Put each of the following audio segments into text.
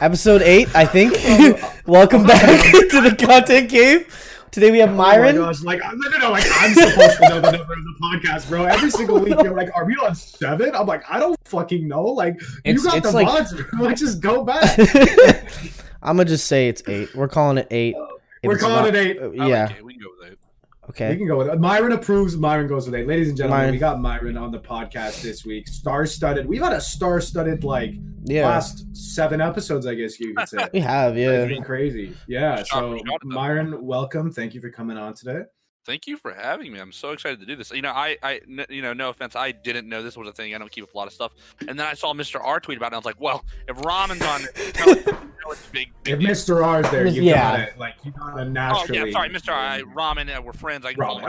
Episode 8, I think. Welcome back to the Content Cave. Today we have Myron. Oh my gosh, like, I'm supposed to know the number of the podcast, bro. Every single week you're like, are we on 7? I'm like, I don't fucking know. Like, you got the mods, bro. Like, just go back. I'm going to just say it's 8. We're calling it 8. We're calling it 8. Yeah. Like 8. We can go with 8. Okay. We can go with it. Myron approves. Myron goes with it. Ladies and gentlemen, we got Myron on the podcast this week. Star-studded. We've had a star-studded, last 7 episodes, I guess you could say. We have, yeah. It's been crazy. Yeah, so Myron, welcome. Thank you for coming on today. Thank you for having me. I'm so excited to do this. You know, no offense, I didn't know this was a thing. I don't keep up a lot of stuff. And then I saw Mr. R tweet about it, and I was like, well, if Ramen's on it, it's big. If Mr. R's there, you got it. Like, you got it naturally. Oh, yeah, sorry, Mr. R, Ramen, we're friends. I can Ramen.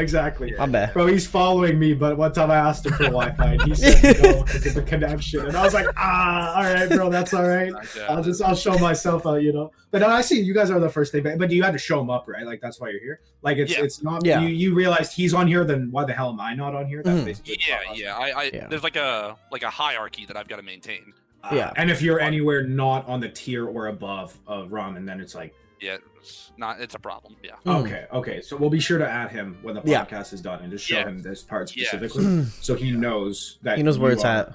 Exactly. Yeah. I'm bad. Bro, he's following me, but one time I asked him for Wi-Fi, and he said no because of the connection. And I was like, all right, bro, that's all right. I'll show myself out, you know. But no, I see you guys are the first thing, but you had to show him up. Right, like that's why you're here. Like it's not you realized he's on here, then why the hell am I not on here? That's basically there's like a hierarchy that I've got to maintain. And if you're anywhere not on the tier or above of Ramen, then it's like it's a problem. Yeah. Okay. So we'll be sure to add him when the podcast is done and just show him this part specifically, so he knows that where it's at.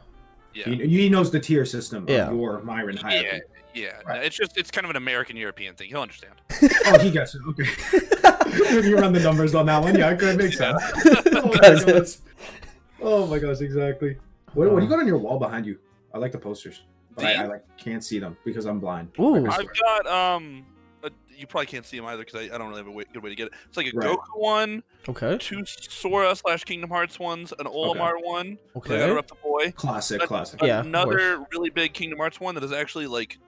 Yeah. He knows the tier system of your Myron hierarchy. Yeah. Yeah, right. No, it's kind of an American-European thing. He'll understand. Oh, he gets it. Okay. You run the numbers on that one. Yeah, it makes sense. Oh, my gosh, exactly. What do you got on your wall behind you? I like the posters, but I can't see them because I'm blind. Ooh. I've got, you probably can't see them either because I don't really have a good way to get it. It's like a Goku one, two Sora/Kingdom Hearts ones, an Olimar one. Okay. I interrupt the boy. Classic. Another really big Kingdom Hearts one that is actually like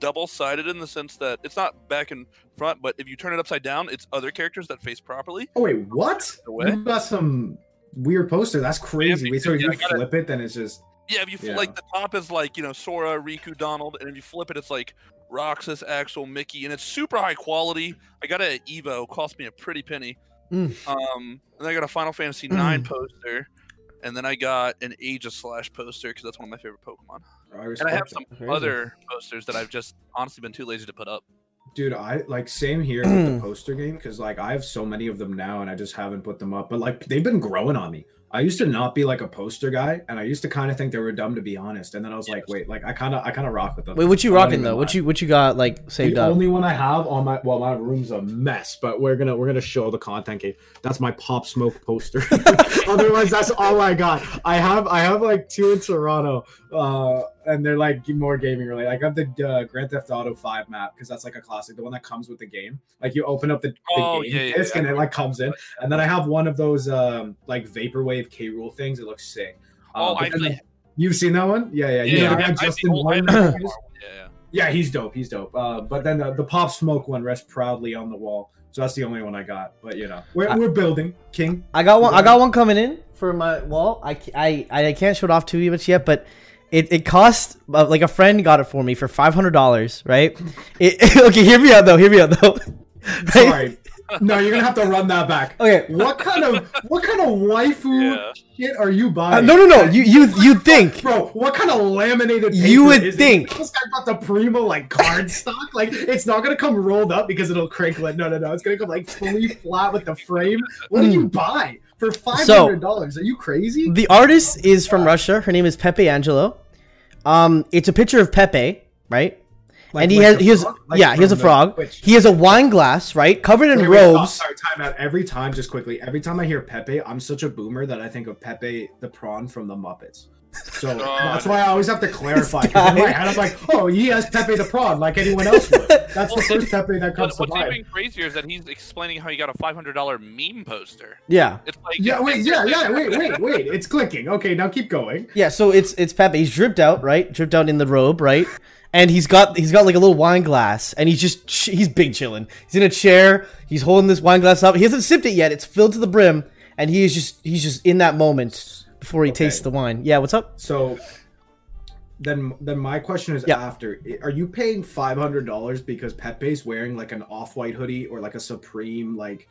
double-sided in the sense that it's not back and front, but if you turn it upside down, it's other characters that face properly. Oh wait, what? You've got some weird poster. That's crazy. Wait, so if you flip it, then it's just if you like the top is like, you know, Sora, Riku, Donald, and if you flip it, it's like Roxas, Axel, Mickey, and it's super high quality. I got an Evo, cost me a pretty penny. And I got a Final Fantasy 9 poster. And then I got an Aegis Slash poster because that's one of my favorite Pokemon. And I have some other posters that I've just honestly been too lazy to put up. Dude, I like same here with the poster game because like I have so many of them now and I just haven't put them up. But like they've been growing on me. I used to not be like a poster guy, and I used to kind of think they were dumb, to be honest. And then I was like, wait, like I kind of rock with them. Wait, what you rocking though? What you got like saved up? The only one I have on my my room's a mess, but we're gonna show the Content Cave. That's my Pop Smoke poster. Otherwise, that's all I got. I have like 2 in Toronto, and they're like more gaming related. I got the Grand Theft Auto 5 map because that's like a classic, the one that comes with the game. Like you open up the game disc and it like comes in, and then I have one of those like vaporwave K Rule things. It looks sick. You've seen that one? Yeah, he's dope. But then the Pop Smoke one rests proudly on the wall, so that's the only one I got. But you know, we're building. King, I got one coming in for my wall. I can't show it off too much yet, but it cost like a friend got it for me for $500, right? Okay, hear me out though. Right? Sorry. No, you're gonna have to run that back. Okay, what kind of waifu shit are you buying? No. You think, bro? What kind of laminated? You would think this guy bought the Primo like cardstock. Like it's not gonna come rolled up because it'll crinkle. No. It's gonna come like fully flat with the frame. What did you buy for $500? Are you crazy? The artist is from Russia. Her name is Pepe Angelo. It's a picture of Pepe, right? Like, and he has a frog. He has a wine glass, right, covered in robes. Every time I hear Pepe, I'm such a boomer that I think of Pepe the prawn from the Muppets. So that's why I always have to clarify. In my head, I'm like, oh, he has Pepe the prawn like anyone else would. That's the first Pepe that comes to mind. What's even crazier is that he's explaining how he got a $500 meme poster. Yeah. It's like, wait. It's clicking. Okay, now keep going. Yeah, so it's Pepe. He's dripped out, right? Dripped out in the robe, right? And he's got like a little wine glass, and he's big chilling. He's in a chair. He's holding this wine glass up. He hasn't sipped it yet. It's filled to the brim, and he's just in that moment before he tastes the wine. Yeah, what's up? So then my question is after, are you paying $500 because Pepe's wearing like an off-white hoodie or like a Supreme like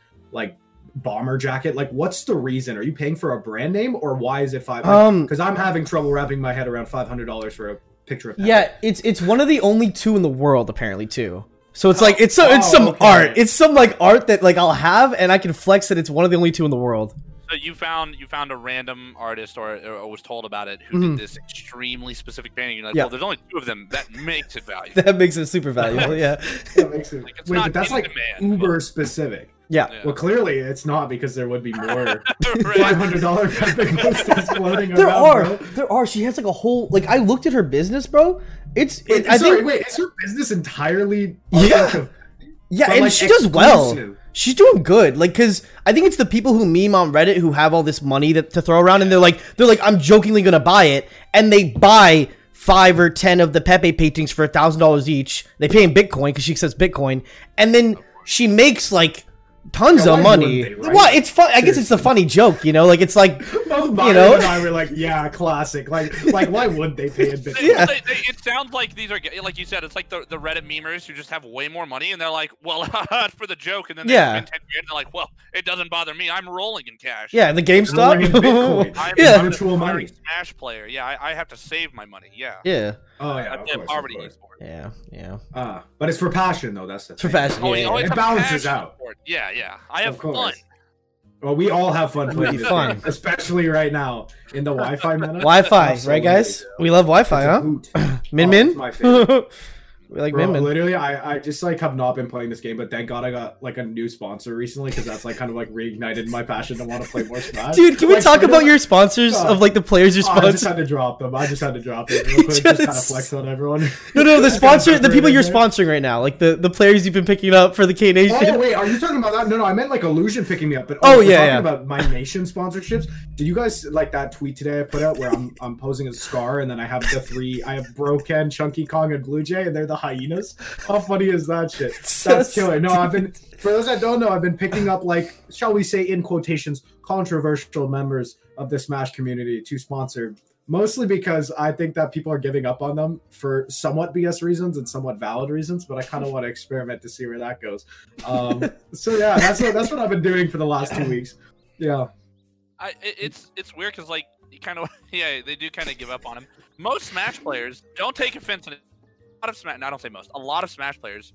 bomber jacket? Like, what's the reason? Are you paying for a brand name, or why is it $500? Because I'm having trouble wrapping my head around $500 for a picture of Pepper. Yeah, it's one of the only two in the world apparently too. So it's like art. It's some like art that like I'll have and I can flex that it's one of the only two in the world. So you found a random artist or was told about it who did this extremely specific painting. You're like, well, there's only two of them. That makes it valuable. That makes it super valuable. Yeah. That makes it. Like, wait, but that's like demand, uber specific. Yeah. Well, clearly it's not because there would be more $500 Pepper floating there around. There are. She has like a whole. Like I looked at her business, bro. Is her business entirely? Yeah. Yeah, but, and like, she does well. She's doing good, like, because I think it's the people who meme on Reddit who have all this money to throw around, and they're like, I'm jokingly gonna buy it, and they buy 5 or 10 of the Pepe paintings for $1,000 each. They pay in Bitcoin because she accepts Bitcoin, and then she makes like tons of money. They, right? Well, it's fun. I guess it's a funny joke, you know. Like it's like both Byron and I were like, yeah, classic. Like why would they pay in Bitcoin? Yeah. It sounds like these are, like you said, it's like the Reddit memers who just have way more money, and they're like, well, it's for the joke, and then they spend 10 grand. They're like, well, it doesn't bother me. I'm rolling in cash. Yeah, the GameStop. I'm a virtual money Smash player. Yeah, I have to save my money. Yeah. Yeah. Oh yeah. Poverty esports. Yeah. Yeah. But it's for passion though. That's the thing. For passion. Oh, yeah. It balances out. Yeah. Yeah, I have fun. Well, we all have fun playing fun, especially right now in the Wi-Fi meta. Wi-Fi, right, guys? We love Wi-Fi, huh? Min. My favorite. We like Min. Literally, I just like have not been playing this game, but thank God I got like a new sponsor recently because that's like kind of like reignited my passion to want to play more Smash. Dude, can we talk about your sponsors of like the players you're sponsoring? I just had to drop them. Real quick, just kind of flex on everyone. No, the sponsor, the people you're sponsoring right now, like the players you've been picking up for the K Nation. Oh wait, are you talking about that? No, I meant like Illusion picking me up, but talking about my Nation sponsorships. Did you guys like that tweet today I put out where I'm posing as Scar and then I have I have Broken, Chunky Kong, and Blue Jay, and they're the hyenas. How funny is that shit? That's killer. No, for those that don't know, I've been picking up, like, shall we say, in quotations, controversial members of the Smash community to sponsor, mostly because I think that people are giving up on them for somewhat BS reasons and somewhat valid reasons, but I kind of want to experiment to see where that goes. So yeah, that's what I've been doing for the last 2 weeks. Yeah. It's weird because, like, you kind of, yeah, they do kind of give up on him. Most Smash players don't take offense to it. A lot of Smash players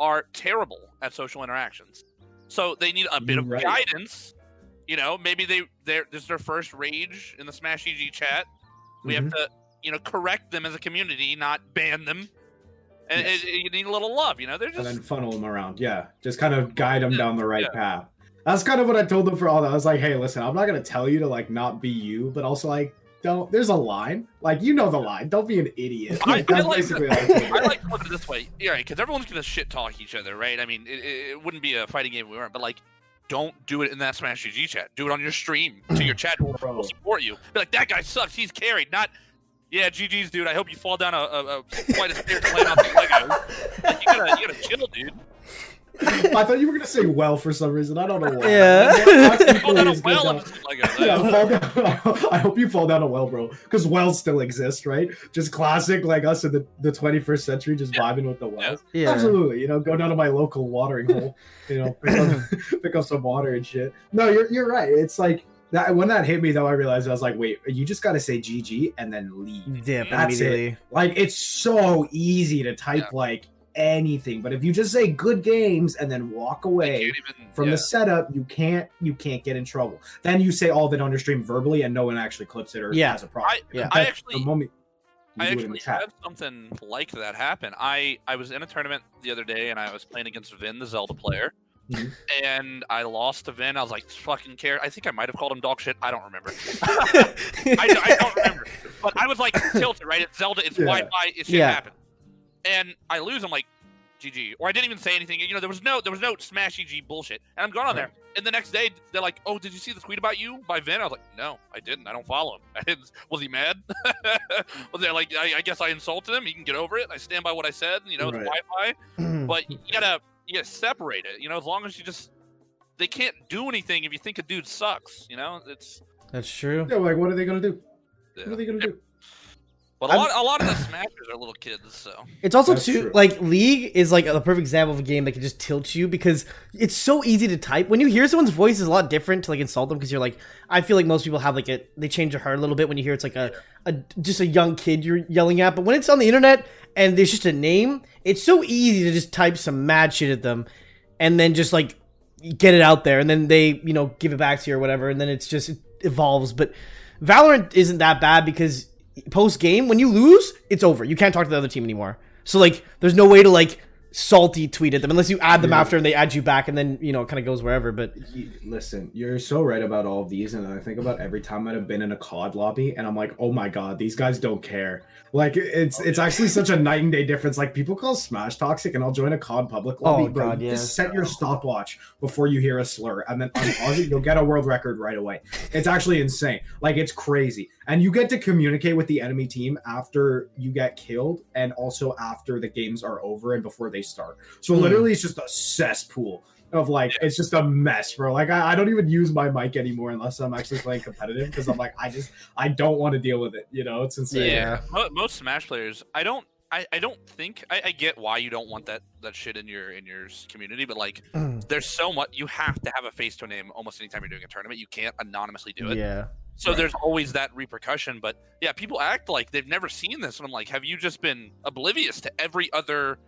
are terrible at social interactions, so they need a bit of guidance. You know, maybe this is their first rage in the Smash EG chat. We have to, correct them as a community, not ban them. And you need a little love. They're just, and then funnel them around. Yeah, just kind of guide them down the right path. That's kind of what I told them for all that. I was like, hey, listen, I'm not gonna tell you to like not be you, but also like. Don't. There's a line. Like, the line. Don't be an idiot. I like to look at it this way. Yeah, because everyone's going to shit-talk each other, right? I mean, it wouldn't be a fighting game if we weren't, but, like, don't do it in that Smash GG chat. Do it on your stream to your chat who will support you. Be like, that guy sucks. He's carried. Not, yeah, GG's, dude. I hope you fall down a flight of stairs and land on your Legos. Like, you gotta chill, dude. I thought you were gonna say well for some reason. I don't know why. I hope you fall down a well, bro. Because wells still exist, right? Just classic, like us in the 21st century, just vibing with the wells. Yeah. Absolutely. Go down to my local watering hole. Pick up some water and shit. No, you're right. It's like that. When that hit me, though, I realized I was like, wait, you just gotta say GG and then leave. Yeah, that's it. Like it's so easy to type like. Anything, but if you just say good games and then walk away from the setup, you can't get in trouble. Then you say all of it on your stream verbally, and no one actually clips it or has a problem. I actually had something like that happen. I was in a tournament the other day, and I was playing against Vin, the Zelda player, and I lost to Vin. I was like, fucking care. I think I might have called him dog shit. I don't remember. I don't remember. But I was like tilted, right? It's Zelda. It's Wi-Fi. It shit happened. And I lose, I'm like, GG. Or I didn't even say anything. There was no Smash EG bullshit. And I'm gone on there. And the next day, they're like, oh, did you see the tweet about you by Vin? I was like, no, I didn't. I don't follow him. Was he mad? Was they like, I guess I insulted him. He can get over it. I stand by what I said. It's Wi-Fi. But you gotta separate it. As long as you just, they can't do anything if you think a dude sucks. That's true. Yeah, like, what are they gonna do? Yeah. What are they gonna do? But a lot of the smashers are little kids, so it's also true. Like League is like a perfect example of a game that can just tilt you because it's so easy to type. When you hear someone's voice is a lot different to like insult them because you're like, I feel like most people have like a they change their heart a little bit when you hear it's like a just a young kid you're yelling at. But when it's on the internet and there's just a name, it's so easy to just type some mad shit at them, and then just like get it out there, and then they give it back to you or whatever, and then it's just it evolves. But Valorant isn't that bad because post-game, when you lose, it's over. You can't talk to the other team anymore. So, like, there's no way to, like, salty tweet at them unless you add them after and they add you back and then, it kind of goes wherever, but... Listen, you're so right about all of these, and I think about every time I'd have been in a COD lobby and I'm like, oh my god, these guys don't care. Like, it's actually such a night and day difference. Like, people call Smash toxic and I'll join a COD public lobby, yeah. Just set your stopwatch before you hear a slur and then unpause it, you'll get a world record right away. It's actually insane. Like, it's crazy. And you get to communicate with the enemy team after you get killed and also after the games are over and before they start. So literally it's just a cesspool of like, it's just a mess, bro. Like I don't even use my mic anymore unless I'm actually playing competitive because I'm like, I don't want to deal with it. It's insane. Yeah. Most Smash players, I get why you don't want that shit in your community, but like there's so much, you have to have a face to a name almost anytime you're doing a tournament. You can't anonymously do it. Yeah. So there's always that repercussion, but yeah, people act like they've never seen this, and I'm like, have you just been oblivious to every other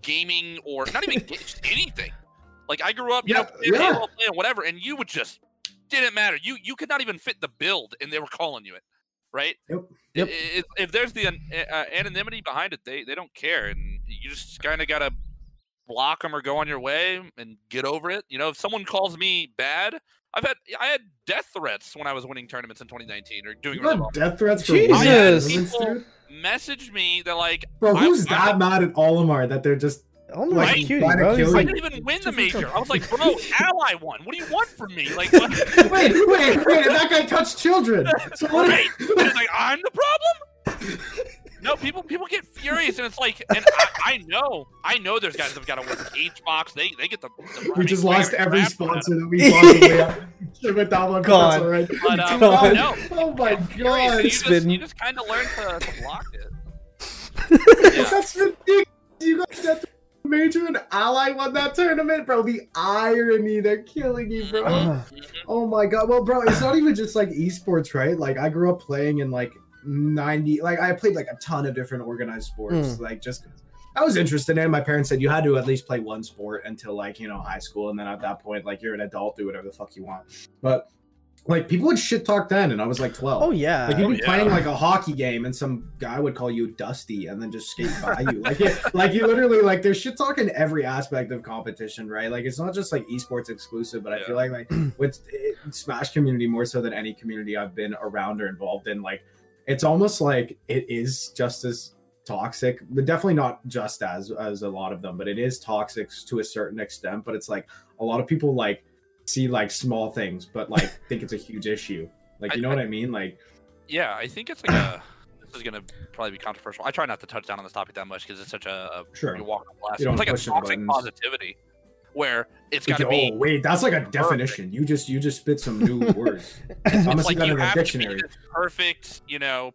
gaming or not even anything? Like I grew up, playing whatever, and you would just didn't matter. You could not even fit the build, and they were calling you it, right? Yep. If there's the anonymity behind it, they don't care, and you just kind of gotta block them or go on your way and get over it. If someone calls me bad. I had death threats when I was winning tournaments in 2019 or doing really well. Death threats for Jesus. I had people message me that like, bro, who's that mad at Olimar that they're just I didn't even win the major. I was like, bro, ally won. What do you want from me? Like, what? wait, that guy touched children. So wait, it's like I'm the problem. No, people get furious, and it's like, and I know there's guys that've got to work with HBox. They get the we just lost every sponsor that we bought. God, right? But, no. Oh my god, you just kind of learn to block it. Yeah. That's ridiculous. You guys got the major and ally won that tournament, bro. The irony, they're killing you, bro. Oh my god. Well, bro, it's not even just like esports, right? Like I grew up playing in like. 90 like I played like a ton of different organized sports like just I was interested in it. My parents said you had to at least play one sport until like high school, and then at that point like you're an adult, do whatever the fuck you want. But like people would shit talk then, and I was like 12. Oh yeah, like you'd be playing like a hockey game and some guy would call you Dusty and then just skate by you like you literally like there's shit talk in every aspect of competition, right? Like it's not just like esports exclusive, but I feel like with Smash community more so than any community I've been around or involved in, like it's almost like it is just as toxic, but definitely not just as a lot of them, but it is toxic to a certain extent. But it's like a lot of people like see like small things, but like think it's a huge issue. Like, you know what I mean? Like, yeah, I think it's like this is going to probably be controversial. I try not to touch down on this topic that much because it's such a you walk on glass. It's like a toxic positivity where it's got to be. Oh wait, that's like a definition. Perfect. You just spit some new words. It's like you have dictionary. To be this perfect,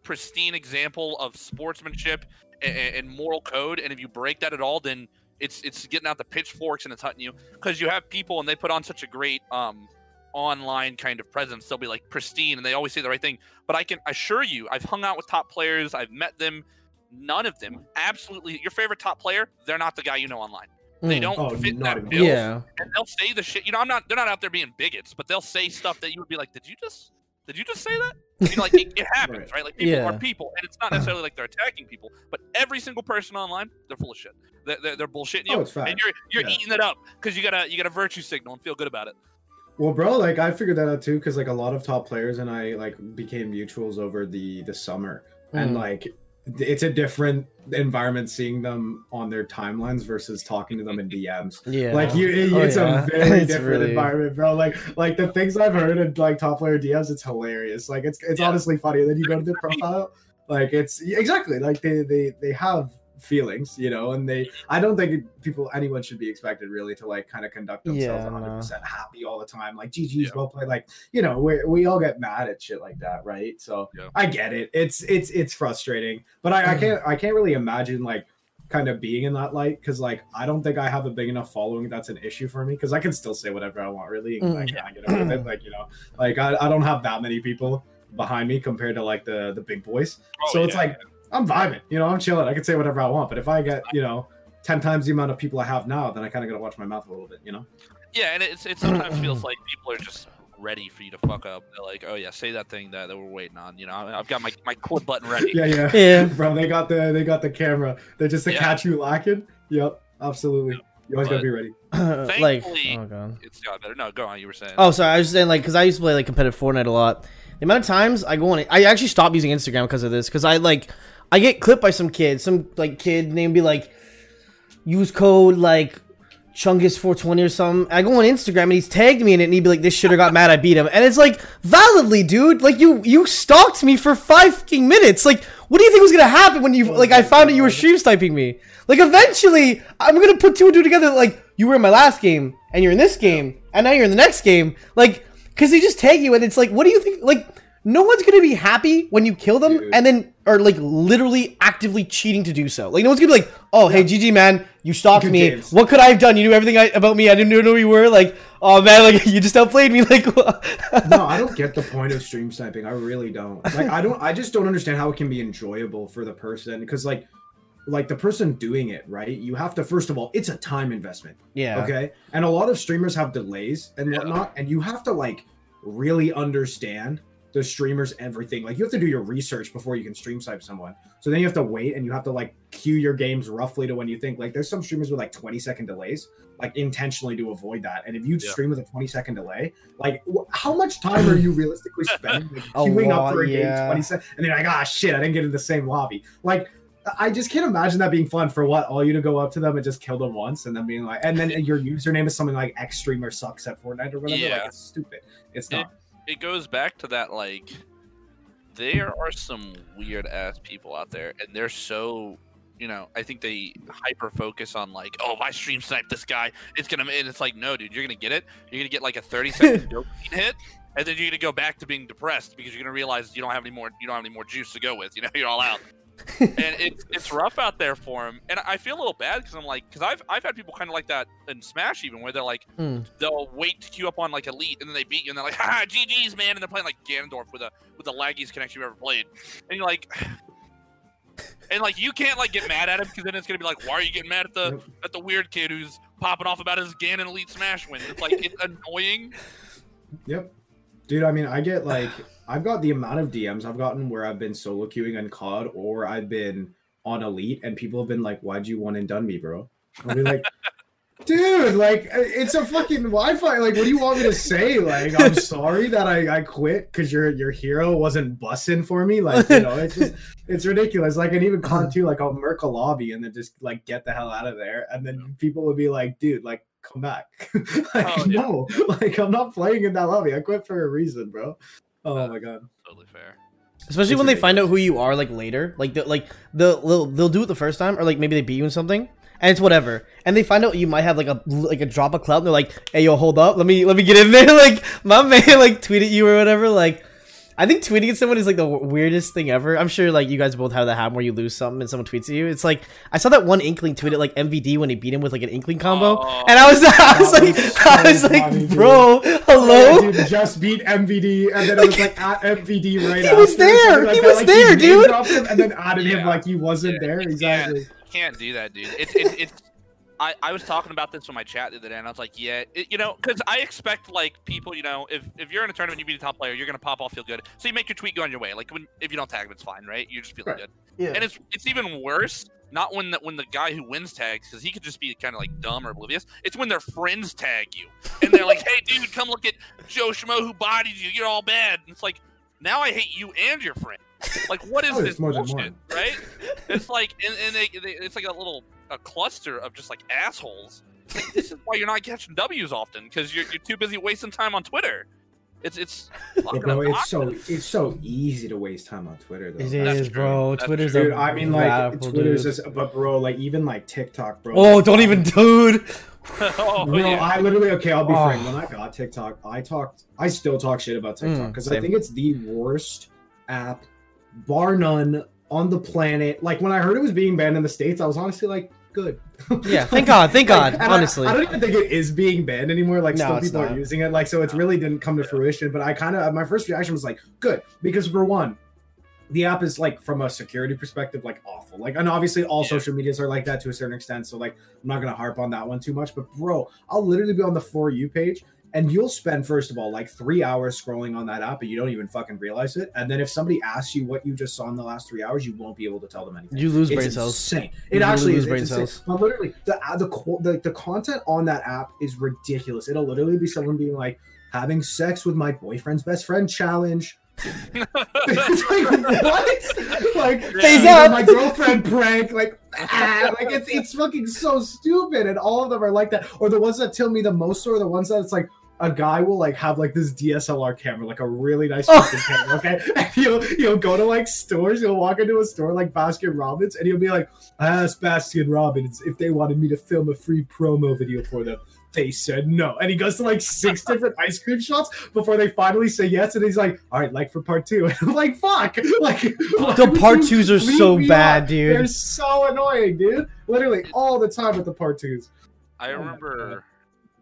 pristine example of sportsmanship and moral code. And if you break that at all, then it's getting out the pitchforks and it's hunting you. Because you have people and they put on such a great online kind of presence. They'll be like pristine and they always say the right thing. But I can assure you, I've hung out with top players. I've met them. None of them, absolutely, your favorite top player, they're not the guy you know online. They don't fit that bill, and they'll say the shit. They're not out there being bigots, but they'll say stuff that you would be like, "Did you just say that?" Like it happens, right? Like people are people, and it's not necessarily like they're attacking people, but every single person online, they're full of shit. They're bullshitting you, and you're eating it up because you got a virtue signal and feel good about it. Well, bro, like I figured that out too, because like a lot of top players and I like became mutuals over the summer, and like. It's a different environment seeing them on their timelines versus talking to them in DMs. Yeah, like it's a very different environment, bro. Like the things I've heard in like top player DMs, it's hilarious. Like it's honestly funny. And then you go to their profile, like it's exactly like they have feelings, you know, and they, I don't think anyone should be expected really to like kind of conduct themselves 100% happy all the time. Like GG's well played, like, you know, we all get mad at shit like that. Right. So I get it. It's frustrating, but I can't really imagine like kind of being in that light. Cause like, I don't think I have a big enough following. That's an issue for me. Cause I can still say whatever I want really. And I get away with it. Like, you know, like I don't have that many people behind me compared to like the big boys. Oh, so it's like, I'm vibing, you know, I'm chilling. I can say whatever I want, but if I get, you know, 10 times the amount of people I have now, then I kind of got to watch my mouth a little bit, you know? Yeah, and it sometimes feels like people are just ready for you to fuck up. They're like, oh yeah, say that thing that we're waiting on. You know, I've got my clip button ready. Yeah. Bro, they got the camera. They're just to catch you lacking. Yep, absolutely. Yep. You always gotta be ready. Thankfully, like, oh god, it's got better. No, go on. You were saying. Oh, sorry. I was just saying, like, because I used to play like competitive Fortnite a lot. The amount of times I go on, I actually stopped using Instagram because of this. Because I get clipped by some kid, and they'd be like, use code like Chungus420 or something. I go on Instagram and he's tagged me in it, and he'd be like, this shitter got mad, I beat him. And it's like, validly, dude, like you stalked me for 5 fucking minutes. Like, what do you think was gonna happen when you like I found out you were stream sniping me? Like, eventually I'm gonna put 2 and 2 together. Like, you were in my last game and you're in this game and now you're in the next game. Like, cause they just tag you and it's like, what do you think? Like, no one's gonna be happy when you kill them, dude. And then are like literally actively cheating to do so. Like, no one's gonna be like, oh hey GG man, you stopped Good me. Games. What could I have done? You knew everything about me. I didn't know who you were. Like, oh man, like you just outplayed me. Like, no, I don't get the point of stream sniping. I really don't. Like, I just don't understand how it can be enjoyable for the person, because like the person doing it, right? You have to, first of all, it's a time investment. Yeah. Okay. And a lot of streamers have delays and whatnot, and you have to like really understand the streamers, everything. Like, you have to do your research before you can stream snipe someone. So then you have to wait, and you have to like cue your games roughly to when you think. Like, there's some streamers with like 20-second delays, like intentionally to avoid that. And if you stream with a 20-second delay, like how much time are you realistically spending like, queuing up for a game 20 seconds? And then like, ah, shit, I didn't get in the same lobby. Like, I just can't imagine that being fun for what? All you to go up to them and just kill them once, and then being like, and then your username is something like X streamer sucks at Fortnite or whatever. Like, it's stupid. It's not. It goes back to that, like, there are some weird-ass people out there, and they're so, you know, I think they hyper-focus on, like, oh, my stream sniped this guy. It's going to, and it's like, no, dude, you're going to get it. You're going to get, like, a 30-second dopamine hit, and then you're going to go back to being depressed because you're going to realize you don't have any more juice to go with. You know, you're all out. And it's rough out there for him, and I feel a little bad because I'm like, because I've had people kind of like that in Smash, even where they're like they'll wait to queue up on like Elite, and then they beat you, and they're like, ha, GG's man, and they're playing like Ganondorf with the laggiest connection you've ever played, and you're like, and like you can't like get mad at him because then it's gonna be like, why are you getting mad at the weird kid who's popping off about his Ganon Elite Smash win? It's like, it's annoying. Yep. Dude, I mean, I get like, I've got the amount of DMs I've gotten where I've been solo queuing on COD or I've been on Elite, and people have been like, why'd you one and done me, bro? I'll be like, dude, like, it's a fucking Wi-Fi. Like, what do you want me to say? Like, I'm sorry that I quit because your hero wasn't bussing for me. Like, you know, it's just, it's ridiculous. Like, and even COD 2, like, I'll merc a lobby and then just, like, get the hell out of there. And then people would be like, dude, like, come back. Like, no, like, I'm not playing in that lobby. I quit for a reason, bro. Oh my god, totally fair. Especially when they find out who you are, like later, they'll do it the first time, or like maybe they beat you in something, and it's whatever, and they find out you might have like a drop of clout, and they're like, hey, yo, hold up, let me get in there, like my man like tweet at you or whatever. Like, I think tweeting at someone is like the weirdest thing ever. I'm sure like you guys both have that happen where you lose something and someone tweets at you. It's like, I saw that one Inkling tweet at like MVD when he beat him with like an Inkling combo, and I was like, bro, hello. Yeah, dude, just beat MVD, and then I was like at MVD right after. He was there, dude. Him and then added him like he wasn't there. Exactly. You can't do that, dude. It's I was talking about this with my chat the other day, and I was like, yeah, you know, because I expect, like, people, you know, if you're in a tournament, you beat a top player, you're going to pop off, feel good. So you make your tweet go on your way. Like, if you don't tag him, it's fine, right? You're just feeling good. Yeah. And it's even worse, not when the guy who wins tags, because he could just be kind of, like, dumb or oblivious. It's when their friends tag you. And they're like, hey, dude, come look at Joe Schmo who bodied you. You're all bad. And it's like, now I hate you and your friend. Like, what is this bullshit, right? It's like, and they it's like a cluster of just like assholes. Like, this is why you're not catching W's often, because you're too busy wasting time on Twitter. It's so easy to waste time on Twitter though. It is, bro. Twitter's a, dude, I mean, like, Twitter's just, but bro, like, even like TikTok, bro. Oh, like, don't even, dude. I literally, okay, I'll be frank. When I got TikTok, I still talk shit about TikTok because I think it's the worst app, bar none, on the planet. Like, when I heard it was being banned in the States, I was honestly like, good. Yeah, thank God. Like, honestly, I don't even think it is being banned anymore. Like, no, still people are using it. Like, so it really didn't come to fruition. But I kind of, my first reaction was like, good, because for one, the app is like, from a security perspective, like awful. Like, and obviously all social medias are like that to a certain extent. So like, I'm not gonna harp on that one too much. But bro, I'll literally be on the For You page, and you'll spend, first of all, like 3 hours scrolling on that app, and you don't even fucking realize it. And then if somebody asks you what you just saw in the last 3 hours, you won't be able to tell them anything. You lose brain cells. It's insane. It actually is insane. But literally, the content on that app is ridiculous. It'll literally be someone being like, having sex with my boyfriend's best friend challenge. It's like, what? Like, my girlfriend prank. Like, like, it's fucking so stupid. And all of them are like that. Or the ones that tell me the most, or the ones that it's like, a guy will like have like this DSLR camera, like a really nice fucking camera, okay? And he'll go to like stores, he'll walk into a store like Baskin Robbins, and he'll be like, I asked Baskin Robbins if they wanted me to film a free promo video for them. They said no. And he goes to like 6 different ice cream shops before they finally say yes. And he's like, all right, like for part 2. And I'm like, fuck. Like, the part 2s are so bad, dude. They're so annoying, dude. Literally all the time with the part 2s. I remember...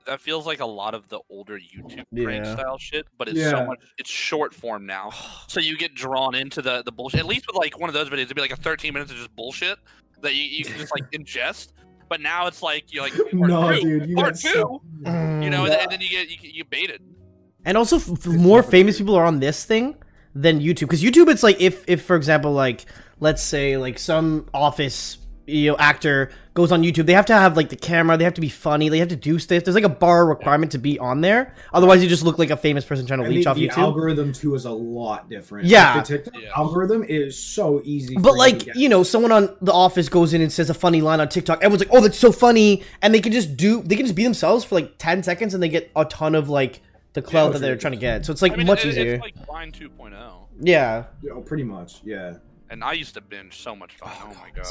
That feels like a lot of the older YouTube prank style shit, but it's so much. It's short form now, so you get drawn into the bullshit. At least with like one of those videos, it'd be like a 13 minutes of just bullshit that you can just like ingest. But now it's like you're like, and then you bait it. And also, more famous people are on this thing than YouTube, because YouTube, it's like if for example, like let's say like some office actor goes on YouTube, they have to have like the camera, they have to be funny, they have to do stuff. There's like a bar requirement to be on there, otherwise you just look like a famous person trying to leech off YouTube. The algorithm too is a lot different. Like, the TikTok algorithm is so easy, but like, you know, someone on The Office goes in and says a funny line on TikTok, everyone's like, oh, that's so funny, and they can just be themselves for like 10 seconds and they get a ton of like the clout that they're trying to get. So it's like, I mean, much easier. It's like Vine 2.0. Pretty much. And I used to binge so much fun. Oh my god,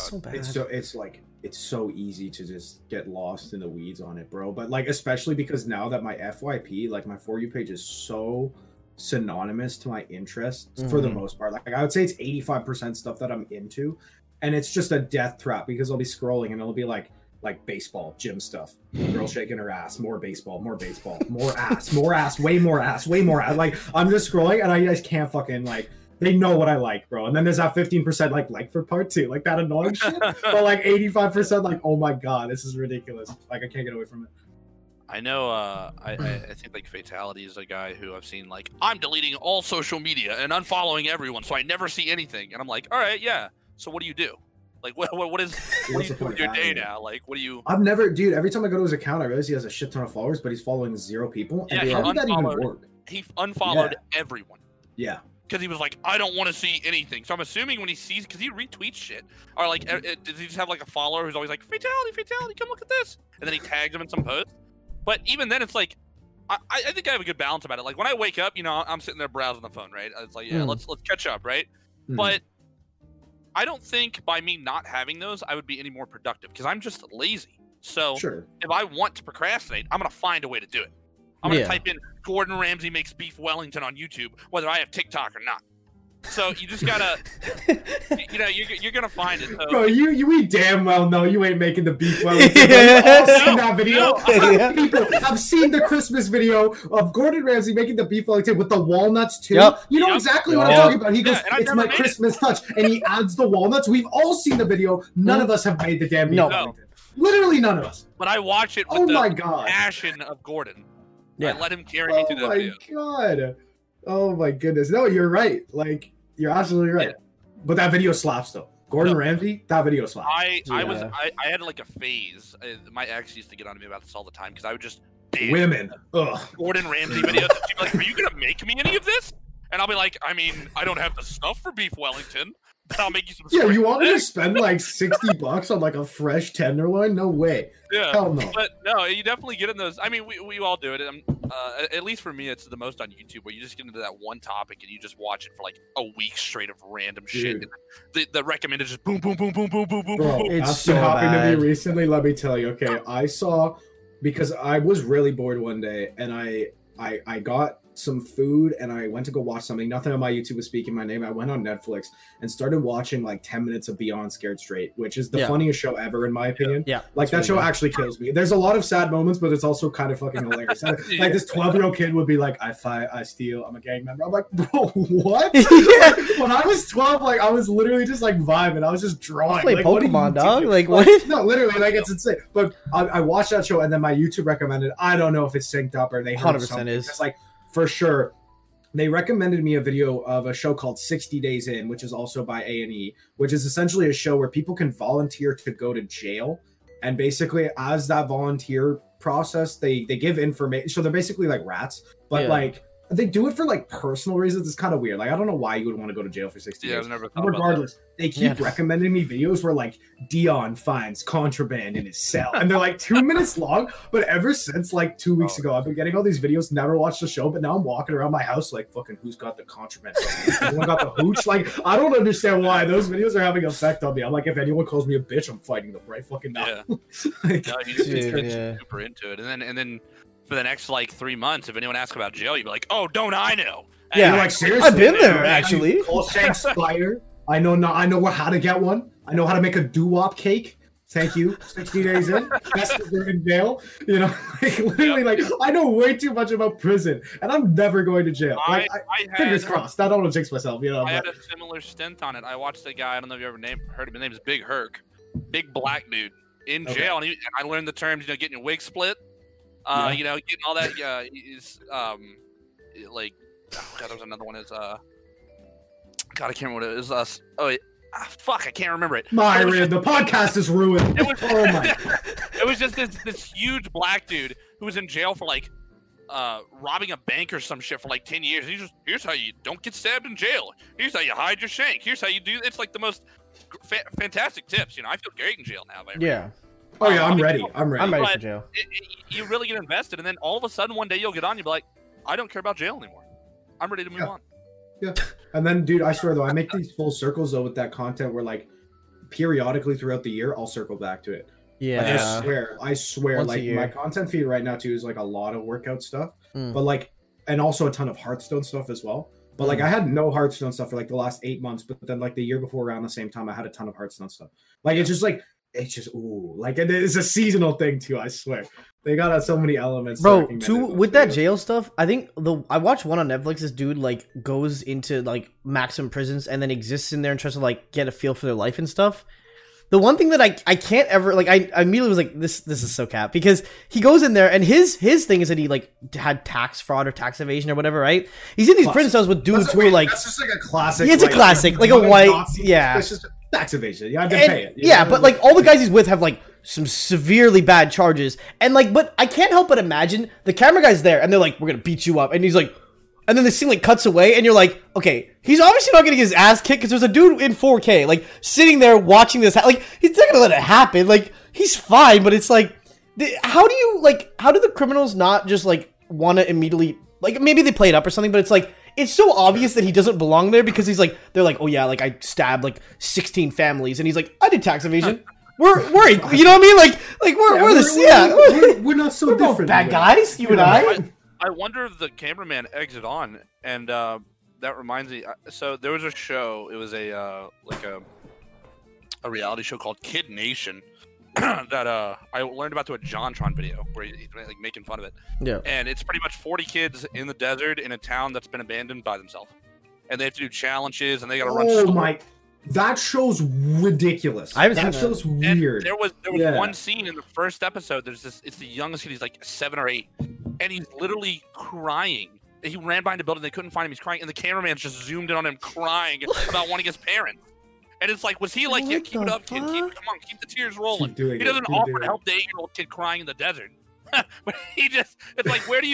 it's so easy to just get lost in the weeds on it, bro. But like, especially because now that my FYP, like my For You page, is so synonymous to my interests for the most part. Like I would say it's 85% stuff that I'm into, and it's just a death trap because I'll be scrolling and it'll be like baseball, gym stuff, girl shaking her ass, more baseball, more ass, way more ass. Like I'm just scrolling and I just can't fucking like. They know what I like, bro. And then there's that 15% like for part 2, like that annoying shit. But like 85% like, oh my god, this is ridiculous. Like I can't get away from it. I know. I think like Fatality is a guy who I've seen like, I'm deleting all social media and unfollowing everyone, so I never see anything. And I'm like, all right, yeah. So what do you do? Like what do you do with your day now? Like what do you? I've never, dude. Every time I go to his account, I realize he has a shit ton of followers, but he's following 0 people. And how did that even work? He unfollowed everyone. Yeah. Because he was like, I don't want to see anything. So I'm assuming when he sees, because he retweets shit. Or like, does he just have like a follower who's always like, Fatality, come look at this. And then he tags him in some post. But even then, it's like, I think I have a good balance about it. Like when I wake up, you know, I'm sitting there browsing the phone, right? It's like, let's catch up, right? But I don't think by me not having those, I would be any more productive because I'm just lazy. So if I want to procrastinate, I'm going to find a way to do it. I'm going to type in Gordon Ramsay makes beef Wellington on YouTube, whether I have TikTok or not. So you just got to, you know, you're going to find it. So. Bro, you damn well know you ain't making the beef Wellington. I've seen that video. I've seen the Christmas video of Gordon Ramsay making the beef Wellington with the walnuts too. You know exactly what I'm talking about. He goes, it's my Christmas touch. And he adds the walnuts. We've all seen the video. None of us have made the damn beef Wellington. Literally none of us. But I watch it with the passion of Gordon. Yeah, I let him carry me through that video. Oh my god! Oh my goodness! No, you're right. Like you're absolutely right. Yeah. But that video slaps though. Gordon Ramsay, that video slaps. I had like a phase. My ex used to get on to me about this all the time because I would just dance women. Ugh. Gordon Ramsay videos. She'd be like, "Are you gonna make me any of this?" And I'll be like, "I mean, I don't have the stuff for beef Wellington." But I'll make you some. Yeah, you want me to spend like $60 on like a fresh tenderloin? No way. Yeah, hell no. But no, you definitely get in those. I mean, we all do it. At least for me, it's the most on YouTube, where you just get into that one topic and you just watch it for like a week straight of random shit. The recommended just boom, boom, boom, boom, boom, boom, boom, boom. It's so happened to me recently. Let me tell you. Okay, I saw, because I was really bored one day, and I got some food and I went to go watch something. Nothing on my YouTube was speaking my name. I went on Netflix and started watching like 10 minutes of Beyond Scared Straight, which is the funniest show ever in my opinion. Like that really show actually kills me. There's a lot of sad moments, but it's also kind of fucking hilarious. Like this 12-year-old kid would be like, I fight, I steal, I'm a gang member. I'm like, bro, what? Like, when I was 12, like I was literally just like vibing. I was just drawing. Play like, Pokemon, what dog? Like what? No, literally, like it's insane. But I watched that show and then my YouTube recommended, I don't know if it's synced up or they heard 100% something. Is. It's like, for sure, they recommended me a video of a show called 60 Days In, which is also by A&E, which is essentially a show where people can volunteer to go to jail. And basically, as that volunteer process, they give information. So they're basically like rats, but like they do it for like personal reasons. It's kind of weird. Like, I don't know why you would want to go to jail for 60 days. I've never thought regardless, about that. They keep recommending me videos where like Dion finds contraband in his cell. And they're like 2 minutes long. But ever since like 2 weeks ago, I've been getting all these videos, never watched the show. But now I'm walking around my house like, fucking who's got the contraband? Who's got the hooch? Like, I don't understand why those videos are having an effect on me. I'm like, if anyone calls me a bitch, I'm fighting them right fucking now. Like, no, you just super into it. And then for the next like 3 months, if anyone asks about jail, you'd be like, "Oh, don't I know?" And you're like, seriously, I've been there actually. Shakespeare. I know how to get one. I know how to make a doo-wop cake. Thank you. 60 days in, best in jail. You know, like, literally, like I know way too much about prison, and I'm never going to jail. Like, I fingers crossed. I don't want to jinx myself. You know, I had a similar stint on it. I watched a guy. I don't know if you ever heard of him. His name is Big Herc, big black dude in jail, and I learned the terms. You know, getting your wig split. You know, getting all that is like, oh God, there was another one. Is God, I can't remember what it is. I can't remember it. Myra, the podcast is ruined. It was, oh my. It was just this huge black dude who was in jail for like robbing a bank or some shit for like 10 years. He's just, here's how you don't get stabbed in jail. Here's how you hide your shank. Here's how you do. It's like the most fantastic tips. You know, I feel great in jail now. Oh yeah, I'm ready. I'm ready for jail. You really get invested, and then all of a sudden one day you'll get on. You'll be like, I don't care about jail anymore. I'm ready to move on. Yeah. And then, dude, I swear though, I make these full circles though with that content. Where like periodically throughout the year, I'll circle back to it. Yeah. I swear. Once like my content feed right now too is like a lot of workout stuff, but like, and also a ton of Hearthstone stuff as well. But like I had no Hearthstone stuff for like the last 8 months. But then like the year before, around the same time, I had a ton of Hearthstone stuff. Like it's just like. It's just like it's a seasonal thing too. I swear they got so many elements. Bro, too with that jail stuff, I think I watched one on Netflix. This dude like goes into like maximum prisons and then exists in there and tries to like get a feel for their life and stuff. The one thing that I can't ever like I immediately was like this is so cap because he goes in there and his thing is that he like had tax fraud or tax evasion or whatever, right? He's in these prison cells with dudes who are like that's just like a classic. Yeah, it's a classic like a white Nazi, it's just tax evasion. You have to pay it. Yeah, but like all the guys he's with have like some severely bad charges and like but I can't help but imagine the camera guy's there and they're like we're gonna beat you up and he's like. And then the scene, like, cuts away, and you're like, okay, he's obviously not going to get his ass kicked, because there's a dude in 4K, like, sitting there watching this, like, he's not going to let it happen, like, he's fine, but it's like, how do the criminals not just, like, want to immediately, like, maybe they play it up or something, but it's like, it's so obvious that he doesn't belong there, because he's like, they're like, oh yeah, like, I stabbed, like, 16 families, and he's like, I did tax evasion. We're you know what I mean? Like, we're this, We're not so different. Bad guys, you and I. I wonder if the cameraman exited on, and that reminds me. So there was a show. It was a reality show called Kid Nation that I learned about through a JonTron video where he's like making fun of it. Yeah. And it's pretty much 40 kids in the desert in a town that's been abandoned by themselves, and they have to do challenges and they got to run. Oh my! That show's ridiculous. That show's weird. And there was one scene in the first episode. There's this. It's the youngest kid. He's like 7 or 8. And he's literally crying. He ran behind a building. They couldn't find him. He's crying. And the cameraman just zoomed in on him crying about wanting his parents. And it's like, was he like, yeah, keep it up, kid. Come on, keep the tears rolling. He doesn't offer to help the 8-year-old kid crying in the desert. But he just, it's like, how do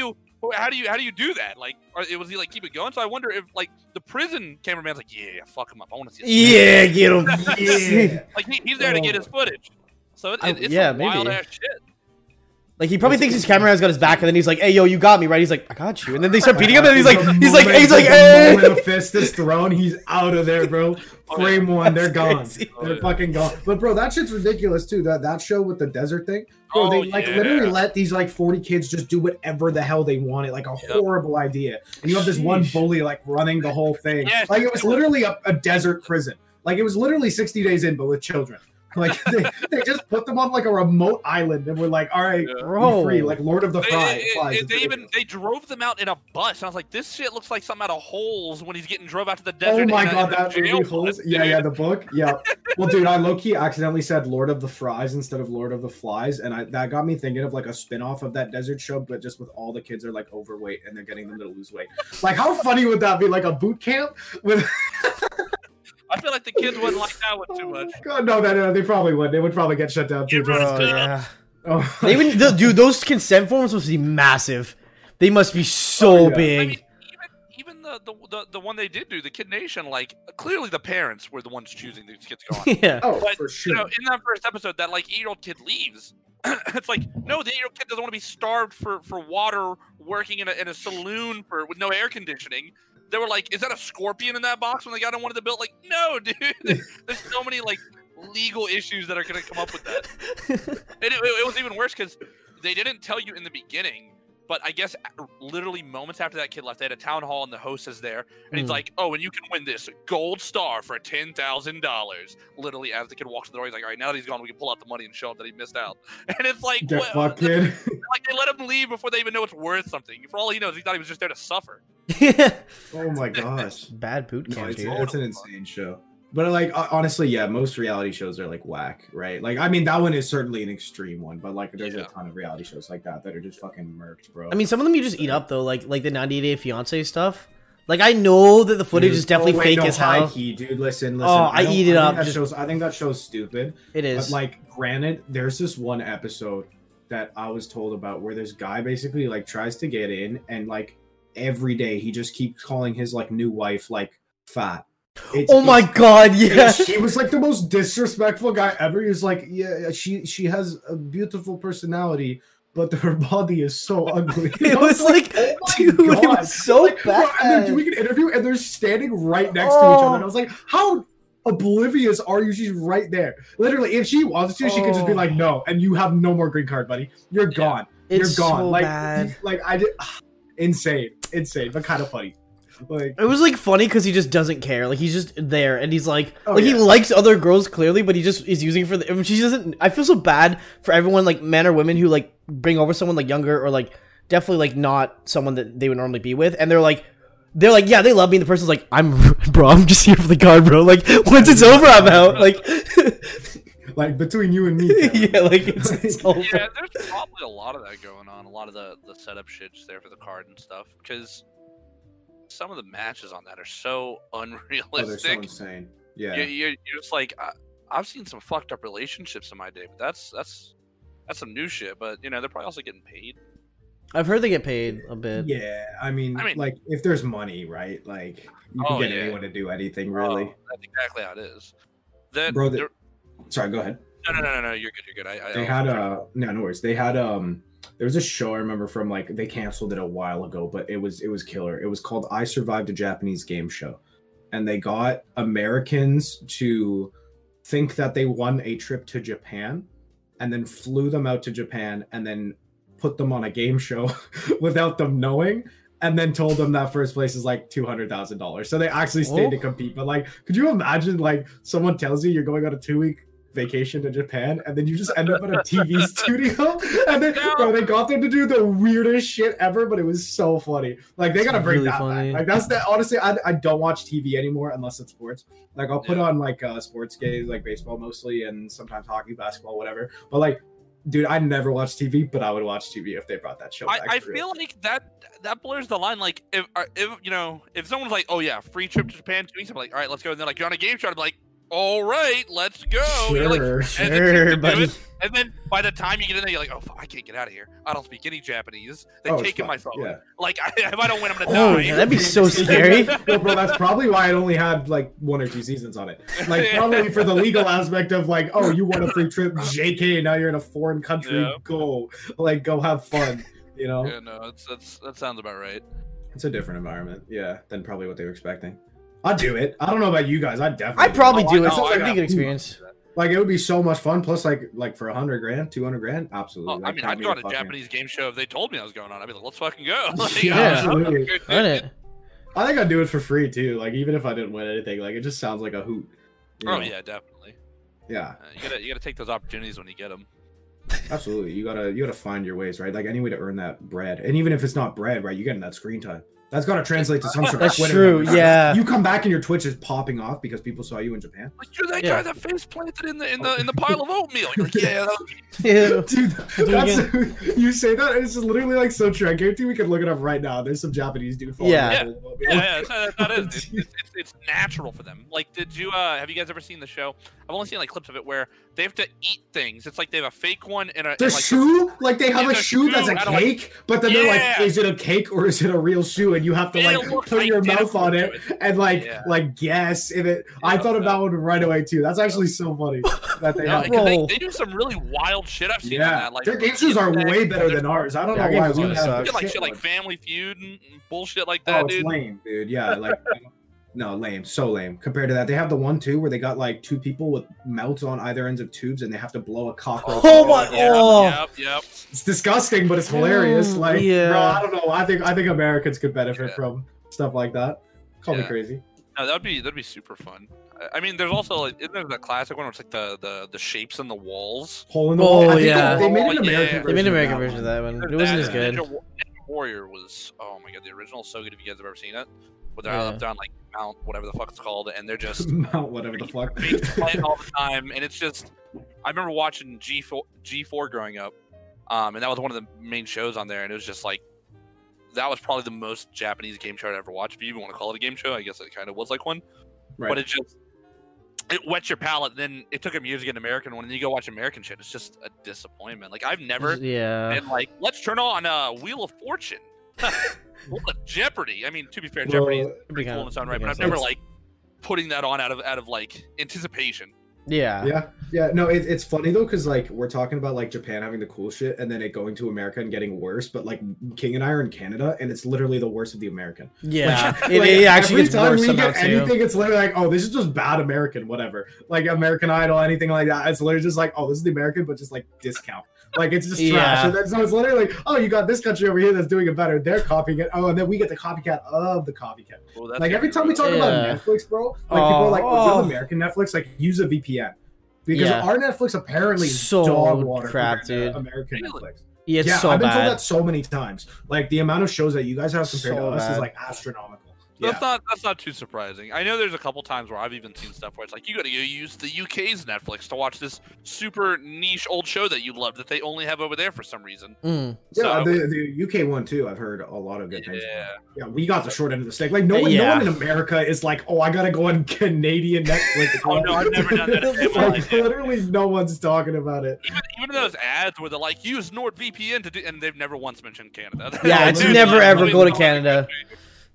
you do that? Like, was he like, keep it going? So I wonder if like the prison cameraman's like, yeah, fuck him up. I want to see his family. Get him. Like he's there to get his footage. So it's some wild ass shit. Like, he probably thinks his cameraman's got his back, and then he's like, hey, yo, you got me, right? He's like, I got you. And then they start beating him, and he's like, hey! The fist is thrown, he's out of there, bro. Frame one, they're gone. They're fucking gone. But, bro, that shit's ridiculous, too. That show with the desert thing. Bro, they, literally let these, 40 kids just do whatever the hell they wanted. Like, a horrible idea. And you have this one bully, running the whole thing. Yes. Like, it was literally a desert prison. Like, it was literally 60 Days In, but with children. Like, they just put them on, a remote island, and we're like, all right, we're free. Like, Lord of the Flies. They drove them out in a bus. And I was like, this shit looks like something out of Holes when he's getting drove out to the desert. Oh, my God, that movie, Holes? Yeah, the book. Yeah. Well, dude, I low-key accidentally said Lord of the Fries instead of Lord of the Flies, and that got me thinking of, a spin-off of that desert show, but just with all the kids are, overweight, and they're getting them to lose weight. Like, how funny would that be? Like, a boot camp with... I feel like the kids wouldn't like that one too much. God, no, they probably would. They would probably get shut down too. They would, dude. Those consent forms must be massive. They must be so big. I mean, even the one they did do, the Kid Nation. Like, clearly the parents were the ones choosing these kids to go on. Yeah. Oh, but, for sure. In that first episode, that 8-year-old kid leaves. It's like, no, the 8-year-old kid doesn't want to be starved for water, working in a saloon with no air conditioning. They were like, is that a scorpion in that box when they got on one of the built? Like, no, dude. There's so many, legal issues that are going to come up with that. And it was even worse because they didn't tell you in the beginning, but I guess literally moments after that kid left, they had a town hall and the host is there. And he's like, oh, and you can win this gold star for $10,000. Literally, as the kid walks to the door, he's like, all right, now that he's gone, we can pull out the money and show him that he missed out. And it's like, kid. They let him leave before they even know it's worth something. For all he knows, he thought he was just there to suffer. Oh my gosh, bad boot camp. It's an insane show, but honestly, yeah, most reality shows are whack, right? I mean, that one is certainly an extreme one, but there's a ton of reality shows like that are just fucking murked, bro. I mean, some of them you just eat up though, like the 90 Day Fiance stuff. I know that the footage is definitely fake as hell. Dude, listen. Oh, I eat it up. I think that show's stupid. It is. But granted, there's this one episode that I was told about where this guy basically tries to get in and every day he just keeps calling his new wife fat. Oh my God, yeah. He was the most disrespectful guy ever. He was yeah, she has a beautiful personality, but her body is so ugly. It was dude, it was so bad. And they're doing an interview and they're standing right next to each other. And I was like, how oblivious are you? She's right there. Literally, if she wants to, she could just be like, no, and you have no more green card, buddy. You're gone. It's You're gone. So bad. I did. Insane, but kind of funny. It was funny because he just doesn't care. He's just there, and he's he likes other girls clearly, but he just is using it for the. She doesn't. I feel so bad for everyone, men or women who bring over someone younger or definitely not someone that they would normally be with, and they're like, yeah, they love me. And the person's like, I'm just here for the card, bro. Once it's over, I'm out. Between you and me. Yeah, it's over. Yeah, there's probably a lot of that going on. A lot of the setup shit just there for the card and stuff. Because some of the matches on that are so unrealistic. Oh, they're so insane. Yeah. You're just like, I've seen some fucked up relationships in my day, but that's some new shit. But, they're probably also getting paid. I've heard they get paid a bit. Yeah, I mean if there's money, right? You can get anyone to do anything, really. That's exactly how it is. Then, bro, sorry, go ahead. No, you're good. They had no worries. They had there was a show I remember from they canceled it a while ago, but it was killer. It was called I Survived a Japanese Game Show, and they got Americans to think that they won a trip to Japan, and then flew them out to Japan, and then put them on a game show without them knowing. And then told them that first place is $200,000. So they actually stayed to compete. But could you imagine someone tells you you're going on a 2-week vacation to Japan, and then you just end up at a TV studio? And then they got them to do the weirdest shit ever, but it was so funny. They gotta bring that back. That's that. Honestly, I don't watch TV anymore unless it's sports. I'll put on sports games, baseball mostly, and sometimes hockey, basketball, whatever. But dude, I never watched TV, but I would watch TV if they brought that show back. I feel that blurs the line. If someone's like, oh yeah, free trip to Japan, doing something, all right, let's go. And they're you're on a game show. I'm like, all right, let's go. Sure, buddy. And then by the time you get in there, you're like, oh, I can't get out of here. I don't speak any Japanese. They've taken my phone. Yeah. Like, if I don't win, I'm going to die. Oh, yeah, that'd be so scary. No, bro, that's probably why it only had, like, 1 or 2 seasons on it. Like, probably for the legal aspect of, like, oh, you won a free trip, JK, now you're in a foreign country. Yeah. Go. Like, go have fun, you know? Yeah, no, that sounds about right. It's a different environment, yeah, than probably what they were expecting. I'd do it. I don't know about you guys. I'd probably do it. It's like a good experience. Like, it would be so much fun. Plus, like for $100,000, $200,000, absolutely. Oh, I mean, I'd go on a Japanese game show if they told me I was going on. I'd be like, let's fucking go. Like, yeah, absolutely. I think I'd do it for free too. Like, even if I didn't win anything, like, it just sounds like a hoot. Oh yeah, definitely. Yeah. You gotta take those opportunities when you get them. Absolutely. You gotta find your ways, right? Like, any way to earn that bread, and even if it's not bread, right? You get in that screen time. That's got to translate to some sort of That's Twitter true, numbers. Yeah. You come back and your Twitch is popping off because people saw you in Japan. Like, you're that guy that face planted in the pile of oatmeal. You're like, dude, that's, you say that, it's literally like so true. I guarantee we could look it up right now. There's some Japanese dude falling in the pile of oatmeal. Yeah, it's natural for them. Like, did you have you guys ever seen the show? I've only seen like clips of it where they have to eat things. It's like they have a fake one and a shoe. Like, they have a shoe that's a cake, but then they're like, is it a cake or is it a real shoe? And you have to like put your mouth on it and like guess if it. I thought of that one right away too. That's actually so funny that they have. They do some really wild shit. I've seen that. Like, their game shows are way better than ours. I don't know why we have shit like Family Feud and bullshit like that. Oh, it's lame, dude. Yeah, like. No, lame. So lame. Compared to that, they have the one too where they got like two people with mouths on either ends of tubes, and they have to blow a cockroach. Oh my! Yep. It's disgusting, but it's hilarious. Like, bro, I don't know. I think Americans could benefit from stuff like that. Call me crazy. No, that'd be super fun. I mean, there's also like, isn't there that classic one where it's like the shapes in the walls? Hole in the wall. Yeah. They made an American version. They made an American version of that one. It wasn't as good. Ninja Warrior was. Oh my god, the original is so good. If you guys have ever seen it. But they're up on like Mount whatever the fuck it's called, and they're just Mount whatever the fuck playing all the time, and it's just. I remember watching G4 growing up, and that was one of the main shows on there, and it was just like that was probably the most Japanese game show I'd ever watched. If you even want to call it a game show, I guess it kind of was like one, right. But it wets your palate. Then it took him years to get an American one, and you go watch American shit. It's just a disappointment. Like I've never been like, let's turn on Wheel of Fortune. Jeopardy. I mean, to be fair, Jeopardy is pretty cool in its own right, but I've never like putting that on out of like anticipation. Yeah. No, it's funny though, because like we're talking about like Japan having the cool shit, and then it going to America and getting worse. But like King and I are in Canada, and it's literally the worst of the American. Yeah, like, it actually gets worse somehow. Every time we get anything, it's literally like, oh, this is just bad American, whatever. Like American Idol, anything like that. It's literally just like, oh, this is the American, but just like discount. Like it's just trash. And then, so it's literally like, oh, you got this country over here that's doing it better. They're copying it. Oh, and then we get the copycat of the copycat. Well, like every time we talk about Netflix, bro, like people are like, oh, American Netflix, like use a VPN because our Netflix apparently is so dog water crap, dude. American Netflix. Yeah, it's so bad. I've been told that so many times. Like the amount of shows that you guys have compared to us is like astronomical. That's not too surprising. I know there's a couple times where I've even seen stuff where it's like you got to use the UK's Netflix to watch this super niche old show that you love that they only have over there for some reason. Yeah, so, the UK one too. I've heard a lot of good things. Yeah, we got the short end of the stick. Like no one in America is like, oh, I gotta go on Canadian Netflix. Oh no, I've never done that. Like, literally, no one's talking about it. Even those ads where they're like, use NordVPN to do, and they've never once mentioned Canada. Yeah, it's never like, ever go to Canada.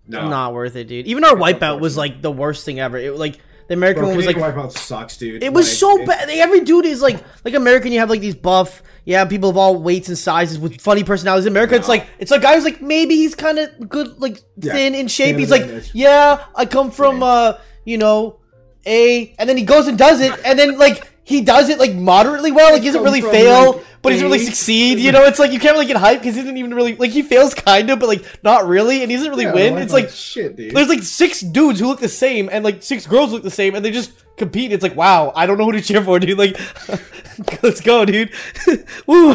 No. Not worth it, dude. Even our Wipeout was like the worst thing ever. It like the American one was like Wipeout sucks, dude. It was like, so bad. Every dude is like American. You have like these buff, people of all weights and sizes with funny personalities. America, it's like guy who's like maybe he's kind of good, like thin in shape. He's like, I come from and then he goes and does it, and then like. He does it, like, moderately well. Like, he doesn't really fail, but he doesn't really succeed. You know, it's like, you can't really get hyped because he doesn't even really... Like, he fails kind of, but, like, not really. And he doesn't really win. Well, it's like... Shit, dude. There's, like, 6 dudes who look the same and, like, 6 girls look the same. And they just compete. It's like, wow, I don't know who to cheer for, dude. Like, let's go, dude. Woo.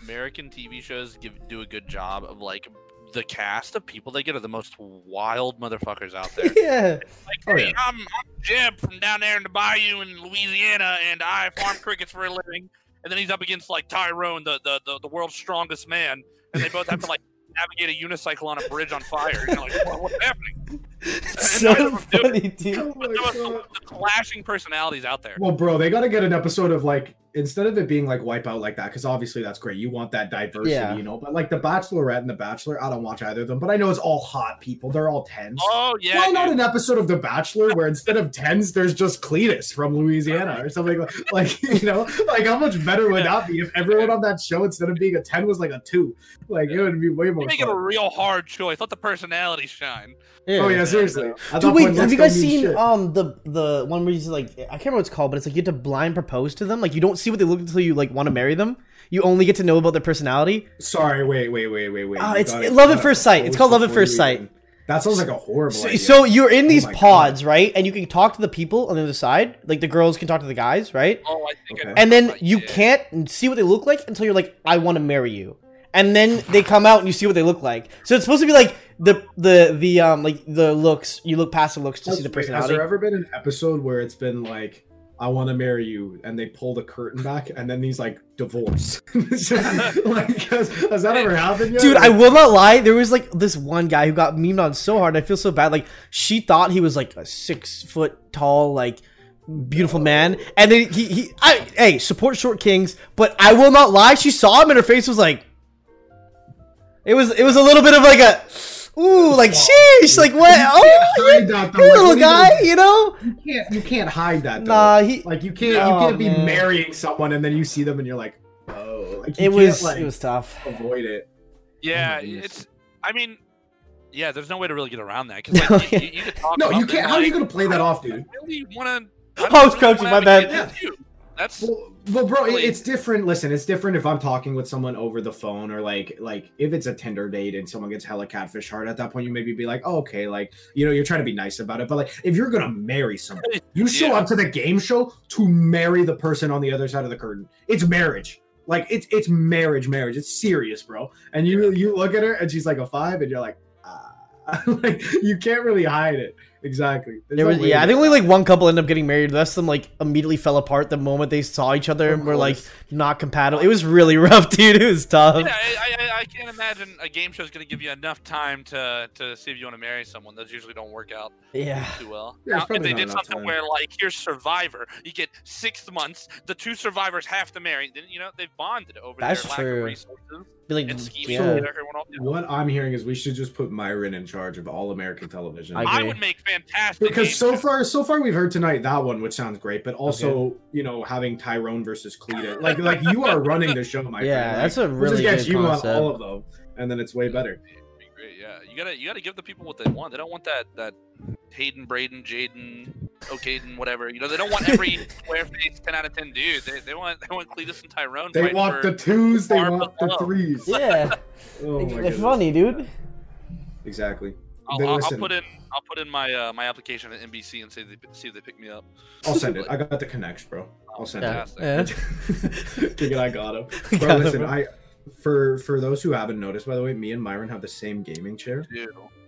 American TV shows do a good job of, like... The cast of people they get are the most wild motherfuckers out there. Yeah. Like, hey, I'm Jeb from down there in the bayou in Louisiana, and I farm crickets for a living. And then he's up against like Tyrone, the world's strongest man, and they both have to like navigate a unicycle on a bridge on fire. You're like, what's happening? It's so funny, dude. Oh, there was some clashing personalities out there. Well, bro, they got to get an episode of, like, instead of it being like Wipeout like that, because obviously that's great. You want that diversity, you know. But like The Bachelorette and The Bachelor, I don't watch either of them, but I know it's all hot people. They're all tens. Oh yeah. Why not an episode of The Bachelor where instead of tens, there's just Cletus from Louisiana or something like you know, like how much better would that be if everyone on that show instead of being a 10 was like a 2? Like it would be way more. You make it a real hard choice. Let the personality shine. Yeah. Oh yeah, seriously. Dude, wait, have you guys seen the one where you like I can't remember what it's called, but it's like you have to blind propose to them, like you don't see what they look until you like want to marry them. You only get to know about their personality. Sorry, wait. It's Love at First Sight. It's called Love at First Sight. That sounds like a horrible idea. So you're in these pods, right? And you can talk to the people on the other side. Like the girls can talk to the guys, right? Oh, I think. Okay. And then you can't see what they look like until you're like, I want to marry you. And then they come out and you see what they look like. So it's supposed to be like the like the looks. You look past the looks to see the personality. Has there ever been an episode where it's been like, I want to marry you, and they pull the curtain back, and then he's like, divorce. Like, has that ever happened yet? Dude, I will not lie. There was like this one guy who got memed on so hard. I feel so bad. Like, she thought he was like a 6 foot tall, like beautiful man, and then hey, support short kings, but I will not lie. She saw him, and her face was like, it was a little bit of like a. Ooh, like sheesh, like what? Oh, that, hey, little guy, you know. You can't hide that. Though. Nah, you can't be marrying someone and then you see them and you're like, oh, like it was tough. Avoid it. Yeah, there's no way to really get around that. Like, you can talk no, you can't. How are you gonna play that off, dude? I was coaching. My bad. That's well, bro. It's different. Listen, it's different if I'm talking with someone over the phone or like if it's a Tinder date and someone gets hella catfish hard. At that point, you maybe be like, oh, okay, like you know, you're trying to be nice about it. But like, if you're gonna marry someone, you show up to the game show to marry the person on the other side of the curtain. It's marriage. Like it's marriage. It's serious, bro. And you look at her and she's like a 5, and you're like, like you can't really hide it. Exactly. I think only like one couple ended up getting married. The rest of them like immediately fell apart the moment they saw each other and were like not compatible. It was really rough, dude. It was tough. Yeah, I can't imagine a game show is going to give you enough time to see if you want to marry someone. Those usually don't work out too well. Yeah, now, if they did something where like here's Survivor, you get 6 months. The two survivors have to marry. Then you know they've bonded over their lack of resources. Like, what I'm hearing is we should just put Myron in charge of all American television. I would make fantastic because so far we've heard tonight that one, which sounds great, but also you know having Tyrone versus Cleta, like you are running the show, my friend. Like, that's a really good concept. You want all of them, and then it's way better. Yeah, you gotta give the people what they want. They don't want that Hayden, Braden, Jaden, Okaden, whatever. You know, they don't want every square-faced 10 out of 10 dude. They want Cletus and Tyrone. They want the 2s. They want the 3s. Yeah, it's funny, dude. Exactly. I'll put in my application at NBC and see if they pick me up. I'll send it. I got the connects, bro. I'll send it. Yeah. I got him. Bro, listen, I. For those who haven't noticed, by the way, me and Myron have the same gaming chair,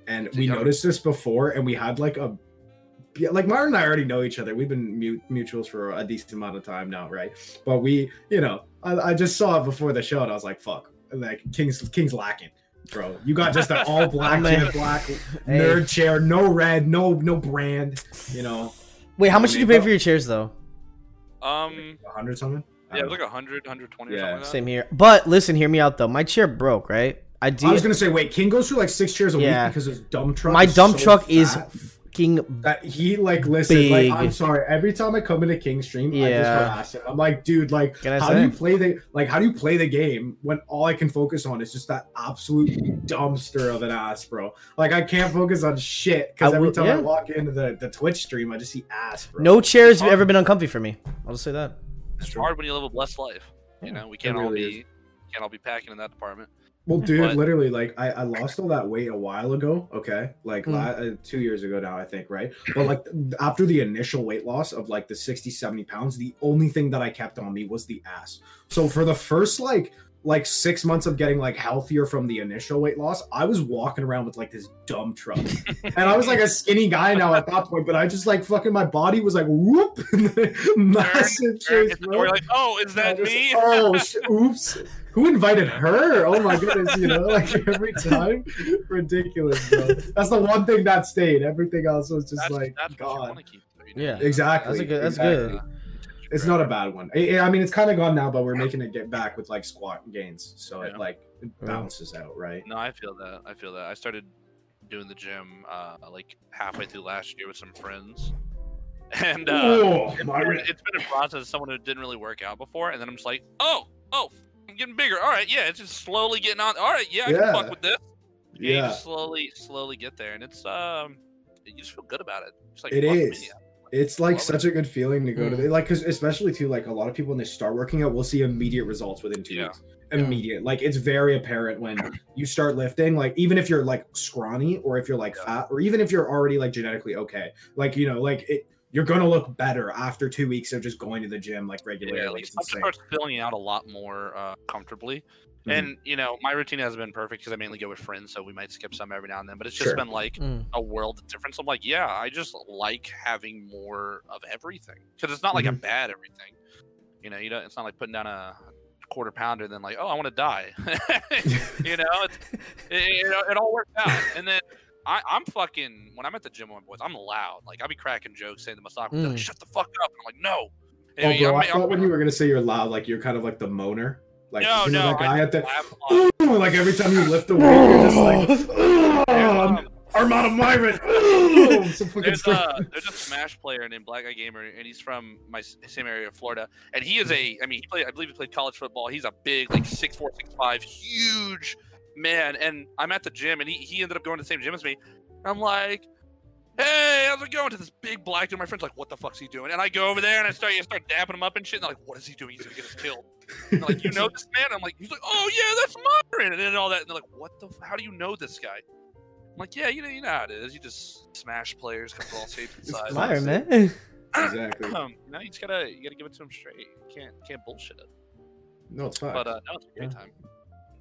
and we noticed this before, and we had like Myron and I already know each other. We've been mutuals for a decent amount of time now, right? But we, you know, I just saw it before the show, and I was like, fuck, like King's lacking, bro. You got just an all black nerd chair, no red, no brand, you know. Wait, how much did you pay for your chairs though? 100 something. Yeah, it was like 100, 120 or something like that. Same here. But listen, hear me out, though. My chair broke, right? I was going to say, wait, King goes through like 6 chairs a week because his dump truck is fucking that he, like, listen, big. Like, I'm sorry. Every time I come into King's stream, I just harass him. I'm like, dude, like, how do you play the game when all I can focus on is just that absolute dumpster of an ass, bro? Like, I can't focus on shit because every time I walk into the Twitch stream, I just see ass, bro. No chairs have ever been uncomfy for me. I'll just say that. It's hard when you live a blessed life. You know, we can't all be packing in that department. Well, dude, literally, like, I lost all that weight a while ago, okay? Like, 2 years ago now, I think, right? But, like, after the initial weight loss of, like, the 60, 70 pounds, the only thing that I kept on me was the ass. So, for the first, like 6 months of getting like healthier from the initial weight loss, I was walking around with like this dumb truck, and I was like a skinny guy now at that point. But I just like fucking my body was like whoop, massive. We're like, oh, is that me? Oh, oops. Who invited her? Oh my goodness, you know, like every time. Ridiculous, bro. That's the one thing that stayed. Everything else was just that's God. Keep, yeah, exactly. That's good. It's not a bad one. I mean, it's kind of gone now, but we're making it get back with like squat gains. So it like it bounces out, right? No, I feel that. I feel that. I started doing the gym like halfway through last year with some friends. And it's been a process. Someone who didn't really work out before. And then I'm just like, oh, I'm getting bigger. All right. Yeah. It's just slowly getting on. All right. Yeah. I can fuck with this. Yeah. You just slowly get there. And it's, you just feel good about it. It's like, it is. It's like such a good feeling to go to, like, because especially too, like a lot of people when they start working out, we'll see immediate results within 2 weeks. Immediate, like it's very apparent when you start lifting. Like even if you're like scrawny or if you're like fat or even if you're already like genetically okay, like you know, like it, you're gonna look better after 2 weeks of just going to the gym like regularly. Yeah, like it starts filling out a lot more comfortably. And you know, my routine has been perfect because I mainly go with friends, so we might skip some every now and then, but it's just been like a world difference. I'm like, yeah, I just like having more of everything because it's not like a bad everything, you know. You don't, it's not like putting down a quarter pounder and then like, oh, I want to die. You know, it all worked out. And then I'm fucking, when I'm at the gym with my boys, I'm loud. Like I'll be cracking jokes, saying to my soccer, like, shut the fuck up. And I'm like, no. And, oh, bro, I thought when you were gonna say you're loud, like you're kind of like the moaner. Like, no, you know, no, I have to. Like every time you lift the weight, you're just like, Armando Myron. There's a Smash player named Black Guy Gamer, and he's from my same area of Florida. And he is a, I mean, I believe he played college football. He's a big, like 6'4", 6'5", huge man. And I'm at the gym, and he ended up going to the same gym as me. I'm like, hey, how's it going? To this big black dude. My friend's like, what the fuck's he doing? And I go over there and I start dapping him up and shit. And they're like, what is he doing? He's gonna get us killed. And they're like, you know this man? I'm like, he's like, oh yeah, that's Myron. And then all that. And they're like, what the? How do you know this guy? I'm like, yeah, you know how it is. You just smash players because they're all shaped and sizes. Myron, man. Exactly. No, you gotta give it to him straight. You can't bullshit it. No, it's fine. But no, it's a great time.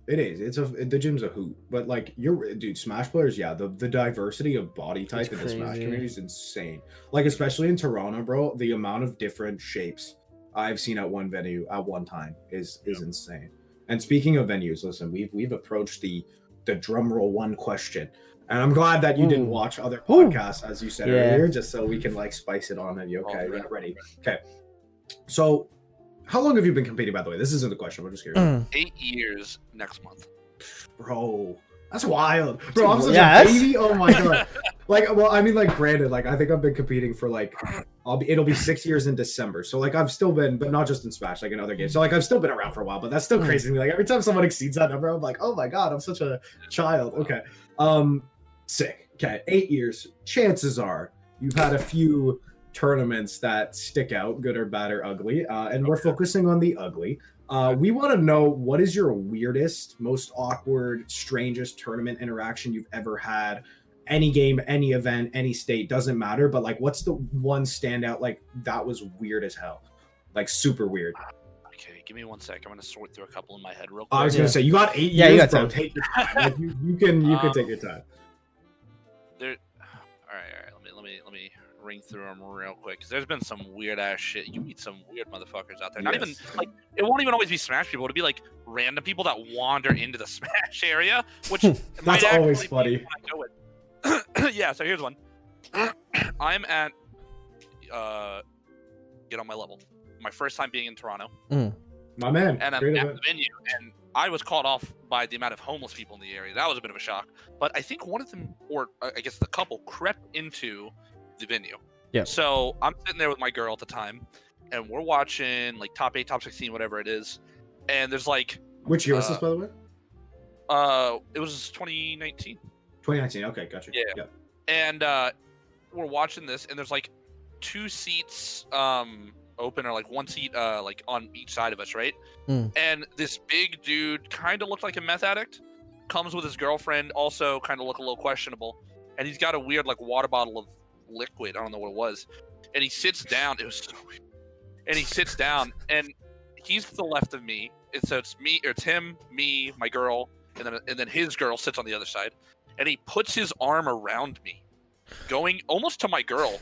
It is. It's the gym's a hoot, but like dude, Smash players, yeah. The diversity of body type in the Smash community is insane. Like especially in Toronto, bro, the amount of different shapes I've seen at one venue at one time is insane. And speaking of venues, listen, we've approached the drumroll one question, and I'm glad that you didn't watch other podcasts as you said earlier, just so we can like spice it on. Are you okay? Right. Ready? Okay. So. How long have you been competing, by the way? This isn't the question. We're just curious. 8 years next month. Bro, that's wild. Bro, I'm such a baby. Oh, my God. Like, well, I mean, like, granted, like, I think I've been competing for, like, it'll be 6 years in December. So, like, I've still been, but not just in Smash, like, in other games. So, like, I've still been around for a while, but that's still crazy to me. Like, every time someone exceeds that number, I'm like, oh, my God, I'm such a child. Okay. Sick. Okay. 8 years. Chances are you've had a few tournaments that stick out, good or bad or ugly, and we're focusing on the ugly. We want to know, what is your weirdest, most awkward, strangest tournament interaction you've ever had? Any game, any event, any state, doesn't matter, but like, what's the one standout, like, that was weird as hell, like super weird? Okay, give me 1 sec. I'm gonna sort through a couple in my head real quick. I was gonna say, you got 8 years, you got time. Take your time. Like, you can take your time. There. All right. Let me ring through them real quick, because there's been some weird ass shit. You meet some weird motherfuckers out there. Not even like, it won't even always be Smash people. It'll be like random people that wander into the Smash area, which that's always funny. Yeah, so here's one. I'm at Get On My Level, my first time being in Toronto. My man. And I'm at the venue, and I was caught off by the amount of homeless people in the area. That was a bit of a shock. But I think one of them, or I guess the couple, crept into the venue. Yeah. So I'm sitting there with my girl at the time, and we're watching like top 8, top 16, whatever it is. And there's like, which year was this, by the way? It was 2019. 2019. Okay, gotcha. Yeah. And we're watching this, and there's like 2 seats open, or like 1 seat like on each side of us, right? And this big dude kind of looked like a meth addict, comes with his girlfriend, also kind of look a little questionable, and he's got a weird like water bottle of liquid, I don't know what it was, and he sits down. It was so weird. And he sits down, and he's to the left of me, and so it's me, or it's him, me, my girl, and then his girl sits on the other side, and he puts his arm around me, going almost to my girl,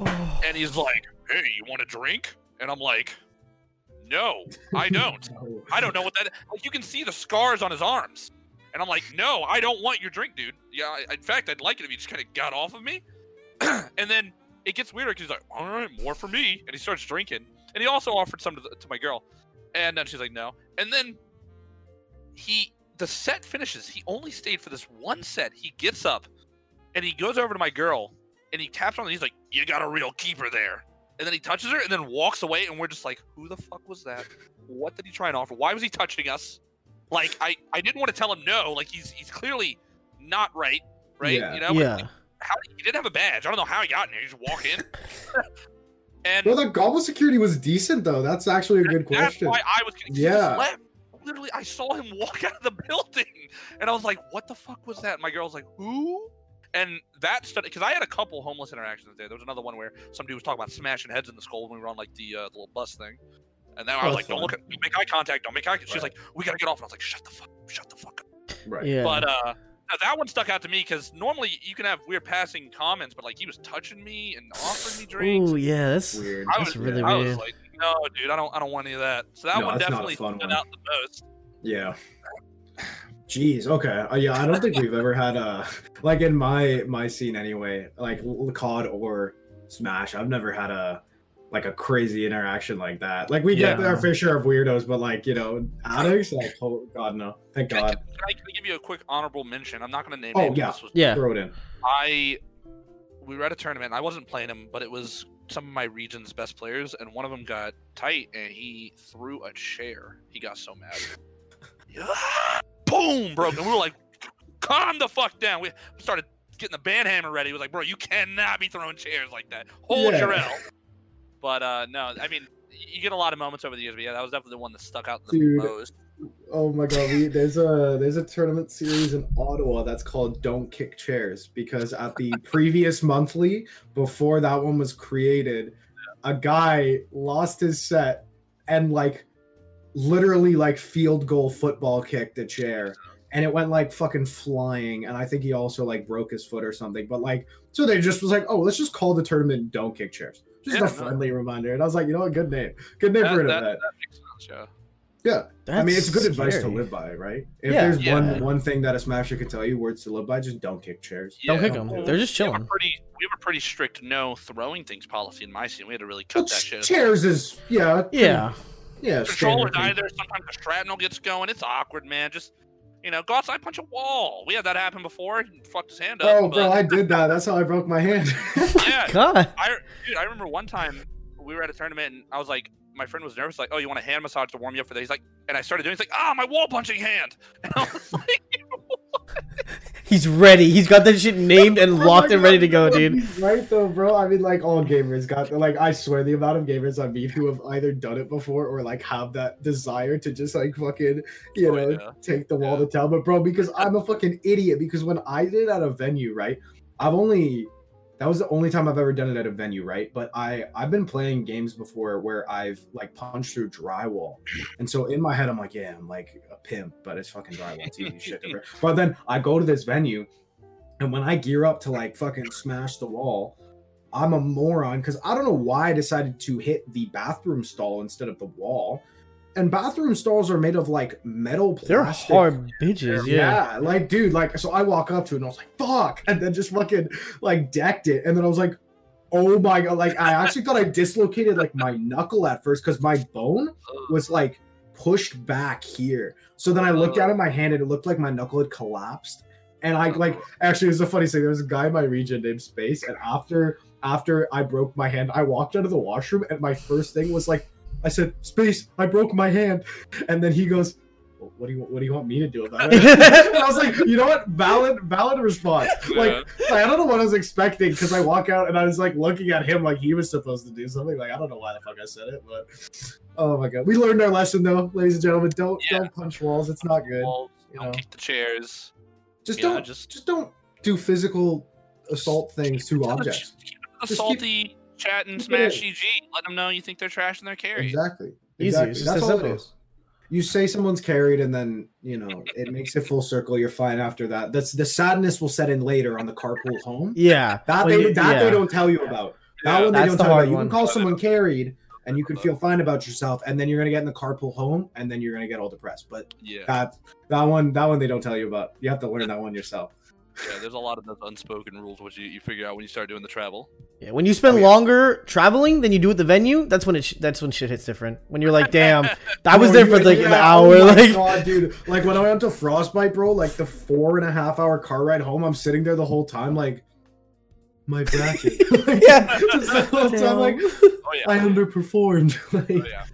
and he's like, hey, you want a drink? And I'm like, no, I don't. I don't know what that is. Like, you can see the scars on his arms. And I'm like, no, I don't want your drink, dude. Yeah, in fact, I'd like it if you just kind of got off of me. And then it gets weirder because he's like, all right, more for me. And he starts drinking. And he also offered some to my girl. And then she's like, no. And then the set finishes. He only stayed for this one set. He gets up and he goes over to my girl and he taps on it. He's like, you got a real keeper there. And then he touches her and then walks away. And we're just like, who the fuck was that? What did he try and offer? Why was he touching us? Like, I didn't want to tell him no. Like, he's clearly not right. Right? Yeah, you know? Yeah. Like, he didn't have a badge. I don't know how he got in here. He just walked in. And well, the goblet security was decent, though. That's actually a good question. That's why I was getting left. Literally, I saw him walk out of the building. And I was like, what the fuck was that? And my girl's like, who? And that study, because I had a couple homeless interactions there. There was another one where some dude was talking about smashing heads in the skull when we were on like the little bus thing. And then I was like, don't look at me, make eye contact, don't make eye contact. She's like, we gotta get off. And I was like, shut the fuck up. Right. Yeah. But that one stuck out to me because normally you can have weird passing comments, but like he was touching me and offering me drinks. Oh yeah, that's weird. I was like, no, dude, I don't want any of that. So that one definitely stood out the most. Yeah. Jeez. Okay. Yeah, I don't think we've ever had a like in my scene anyway. Like COD or Smash, I've never had a like a crazy interaction like that. Like we get our fair share of weirdos, but like you know, addicts. Like oh god, no. Thank god. Can I give you a quick honorable mention? I'm not gonna name. Oh yeah. Throw it in. We were at a tournament. I wasn't playing him, but it was some of my region's best players, and one of them got tight, and he threw a chair. He got so mad. Boom, bro. And we were like, calm the fuck down. We started getting the banhammer ready. It was like, bro, you cannot be throwing chairs like that. Hold your L. But no, I mean, you get a lot of moments over the years, but yeah, that was definitely the one that stuck out the most. Oh my god, there's a tournament series in Ottawa that's called Don't Kick Chairs, because at the previous monthly, before that one was created, a guy lost his set and like literally like field goal football kicked a chair and it went like fucking flying, and I think he also like broke his foot or something, but like so they just was like, oh, let's just call the tournament Don't Kick Chairs, just a friendly reminder. And I was like, you know what, good name for an event. Yeah, that's I mean it's good advice to live by, right? If there's one thing that a Smasher can tell you, words to live by, just don't kick chairs. Yeah. Don't kick them. They're just chilling. We have a pretty strict no throwing things policy in my scene. We had to really cut that shit. Chairs is yeah. Controller either. Sometimes the shrapnel gets going. It's awkward, man. Just, you know, go outside, punch a wall. We had that happen before. He fucked his hand up. Oh, bro, I did that. That's how I broke my hand. Yeah. God. I remember one time we were at a tournament and I was like, my friend was nervous, like, oh, you want a hand massage to warm you up for that? He's like, and I started doing it. He's like, ah, my wall punching hand. And I was like, what? He's ready. He's got that shit named and locked and ready to go, dude. He's right, though, bro. I mean, like, all gamers got, like, I swear the amount of gamers I meet who have either done it before or, like, have that desire to just, like, fucking, you know, take the wall to town. But, bro, because I'm a fucking idiot, because when I did it at a venue, right, that was the only time I've ever done it at a venue, right? But I've been playing games before where I've like punched through drywall. And so in my head, I'm like, yeah, I'm like a pimp, but it's fucking drywall. It's easy shit. But then I go to this venue and when I gear up to like fucking smash the wall, I'm a moron because I don't know why I decided to hit the bathroom stall instead of the wall. And bathroom stalls are made of like metal plastic. They're hard bitches, yeah. Like, dude, like, so I walk up to it and I was like, fuck. And then just fucking like decked it. And then I was like, oh my god. Like, I actually thought I dislocated like my knuckle at first because my bone was like pushed back here. So then I looked down at my hand and it looked like my knuckle had collapsed. And I like, actually, it was a funny thing. There was a guy in my region named Space. And after I broke my hand, I walked out of the washroom and my first thing was like, I said, Space, I broke my hand. And then he goes, well, what do you want me to do about it? And I was like, you know what? Valid response. Like, I don't know what I was expecting, because I walk out and I was like looking at him like he was supposed to do something. Like, I don't know why the fuck I said it, but oh my god. We learned our lesson though, ladies and gentlemen. Don't punch walls. It's not good. Don't kick the chairs. Just don't do physical assault things to objects. Assaulty. Chat and smash EG. Let them know you think they're trash and they're carried. Exactly. Easy. That's all it is. You say someone's carried, and then you know it makes it full circle. You're fine after that. That's the sadness will set in later on the carpool home. Yeah, that they don't tell you about. That one they don't tell you about. You can call someone carried, and you can feel fine about yourself, and then you're gonna get in the car, pull home, and then you're gonna get all depressed. But yeah, that one they don't tell you about. You have to learn that one yourself. Yeah, there's a lot of those unspoken rules which you figure out when you start doing the travel. Yeah, when you spend longer traveling than you do at the venue, that's when shit hits different. When you're like, damn, I was there for like an hour. Oh my God, dude, like when I went to Frostbite, bro, like the 4.5 hour car ride home, I'm sitting there the whole time like, my bracket. Yeah, just the whole time, like, oh, yeah. I underperformed. Like, oh, yeah.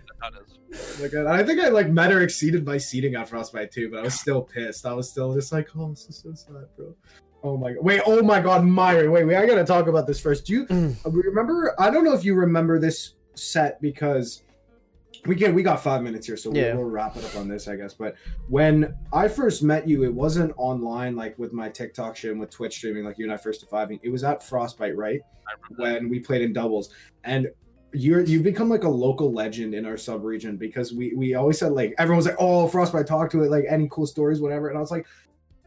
Like, I think I like met or exceeded my seating on Frostbite 2, but I was still pissed. I was still just like, oh, this is so sad, bro. Oh my God. Wait, oh my God, Myron. Wait, I gotta talk about this first. Do you remember? I don't know if you remember this set because we got 5 minutes here, so we'll wrap it up on this, I guess. But when I first met you, it wasn't online like with my TikTok shit and with Twitch streaming, like you and I first to fiving. It was at Frostbite, right? When we played in doubles. And you've become like a local legend in our sub region because we always said, like, everyone's like, oh, Frostbite, talk to it, like any cool stories, whatever. And I was like,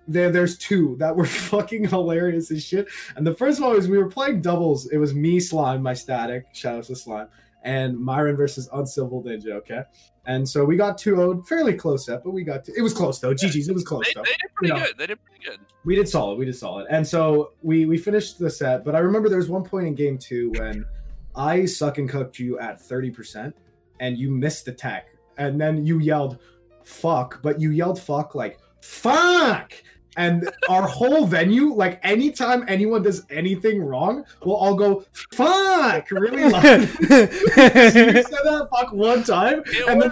there's two that were fucking hilarious as shit. And the first one was we were playing doubles. It was me, Slime, my static, shout out to Slime, and Myron versus Uncivil Ninja, okay? And so we got 2-0'd fairly close up, but we got to, it was close though. GG's, it was close though. They did pretty good. They did pretty good. We did solid. And so we finished the set, but I remember there was one point in game 2 when I suck and cooked you at 30% and you missed the tech. And then you yelled, fuck, but you yelled fuck like, fuck! And our whole venue, like anytime anyone does anything wrong, we'll all go, fuck! Really loud. So you said that fuck one time, and then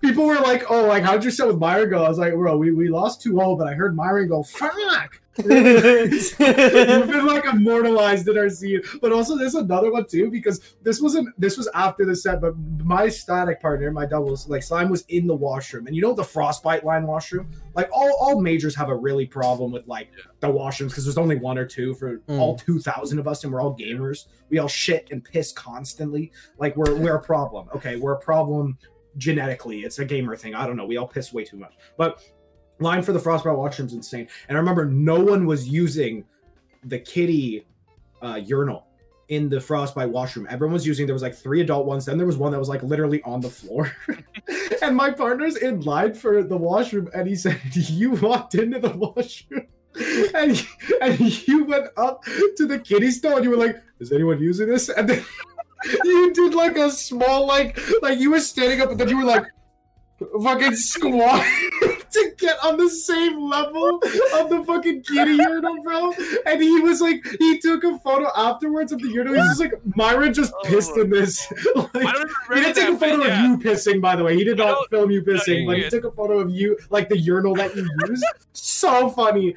people were like, oh, like, how'd your set with Myron go? I was like, bro, we lost 2-0, but I heard Myron go, fuck! We've been like immortalized in our scene. But also there's another one too, because this was after the set, but my static partner, my doubles, like Slime, was in the washroom. And you know the Frostbite line washroom? Like all majors have a really problem with like the washrooms because there's only one or two for all 2,000 of us, and we're all gamers. We all shit and piss constantly. Like we're a problem. Okay, we're a problem genetically. It's a gamer thing. I don't know. We all piss way too much. But line for the Frostbite washroom's insane. And I remember no one was using the kitty urinal in the Frostbite washroom. Everyone was using, there was like 3 adult ones, then there was one that was like literally on the floor. And my partner's in line for the washroom, and he said, you walked into the washroom. And you went up to the kitty stall, and you were like, is anyone using this? And then you did like a small, like you were standing up, and then you were like, fucking squat to get on the same level of the fucking kitty urinal, bro. And he was like, he took a photo afterwards of the urinal. He's just like, Myron just pissed in this. Like, he didn't take a photo of you pissing, by the way. He did not film you pissing. No, like, he took a photo of you, like the urinal that you used. So funny.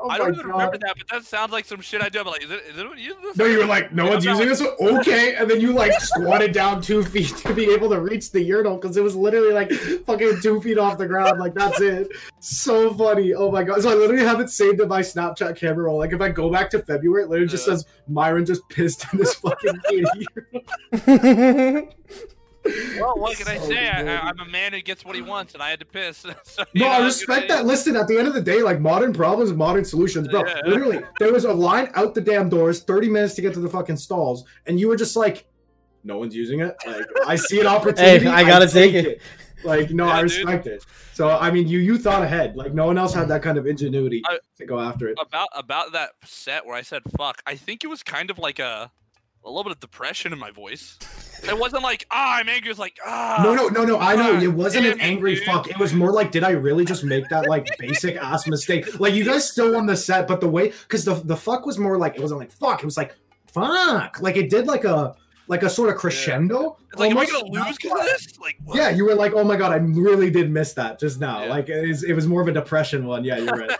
Oh, I don't even remember that, but that sounds like some shit I do. I'm like, is anyone using this? No, you were like, no one's using this one? Okay. And then you, like, squatted down 2 feet to be able to reach the urinal because it was literally, like, fucking 2 feet off the ground. Like, that's it. So funny. Oh, my God. So I literally have it saved in my Snapchat camera roll. Like, if I go back to February, it literally just says, Myron just pissed in this fucking urinal. Well, what can I say? I'm a man who gets what he wants, and I had to piss. So, no, I respect that. Listen, at the end of the day, like, modern problems, modern solutions, bro. Yeah. Literally, there was a line out the damn doors, 30 minutes to get to the fucking stalls, and you were just like, no one's using it. Like, I see an opportunity. Hey, I gotta take it. Like, no, yeah, I respect it. So, I mean, you thought ahead. Like, no one else had that kind of ingenuity to go after it. About that set where I said fuck, I think it was kind of like a little bit of depression in my voice. It wasn't like, I'm angry. It was like, No, I know. It wasn't an angry fuck. It was more like, did I really just make that, like, basic ass mistake? Like, you guys still won the set, but the way, because the fuck was more like, it wasn't like fuck. It was like, fuck. Like, it did like a sort of crescendo. It's like, am I going to lose because of this? Like, what? Yeah, you were like, oh my God, I really did miss that just now. Yeah. Like, it was more of a depression one. Yeah, you're right.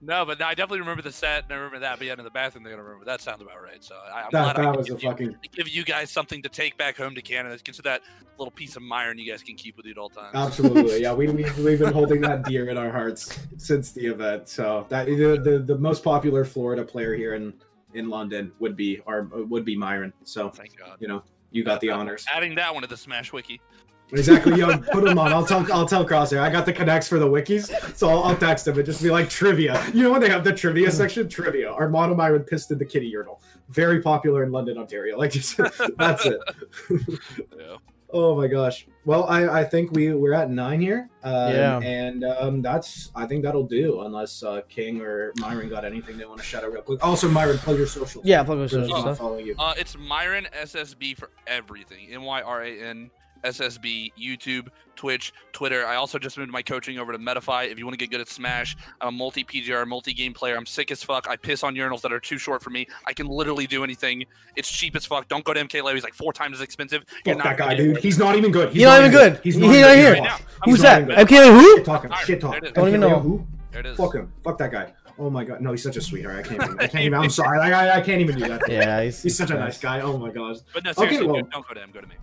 No, but I definitely remember the set, and I remember that being in the bathroom. They're going to remember that. Sounds about right. So I'm glad I was give you guys something to take back home to Canada. Consider that little piece of Myron you guys can keep with you at all times. Absolutely. Yeah, we've been holding that dear in our hearts since the event. So that the most popular Florida player here in London would be Myron. So, thank God. You know, you got the honors. Adding that one to the Smash Wiki. Exactly. Yo, put them on. I'll tell Crosshair. I got the connects for the wikis, so I'll text him and just be like, trivia. You know when they have the trivia section? Trivia. Armando Myron pissed in the kitty urinal. Very popular in London, Ontario. Like, just, that's it. Yeah. Oh my gosh. Well, I think we're at 9 here. Yeah. And I think that'll do, unless King or Myron got anything they want to shout out real quick. Also, Myron, plug your social. Yeah, plug your social stuff. Following you. It's Myron SSB for everything. MYRAN. SSB, YouTube, Twitch, Twitter. I also just moved my coaching over to Metafy. If you want to get good at Smash, I'm a multi-PGR, multi-game player. I'm sick as fuck. I piss on urinals that are too short for me. I can literally do anything. It's cheap as fuck. Don't go to MKLeo. He's like 4 times as expensive. Fuck that guy, dude. He's not even good. He's not even good. He's not here. Who's that? MKLeo who? Shit talk. Don't even know who. There it is. Fuck him. Fuck that guy. Oh my god, no, he's such a sweetheart. I can't even. I'm sorry. I can't even do that. Yeah, he's such a nice guy. Oh my gosh. But no, seriously, dude, don't go to him. Go to me.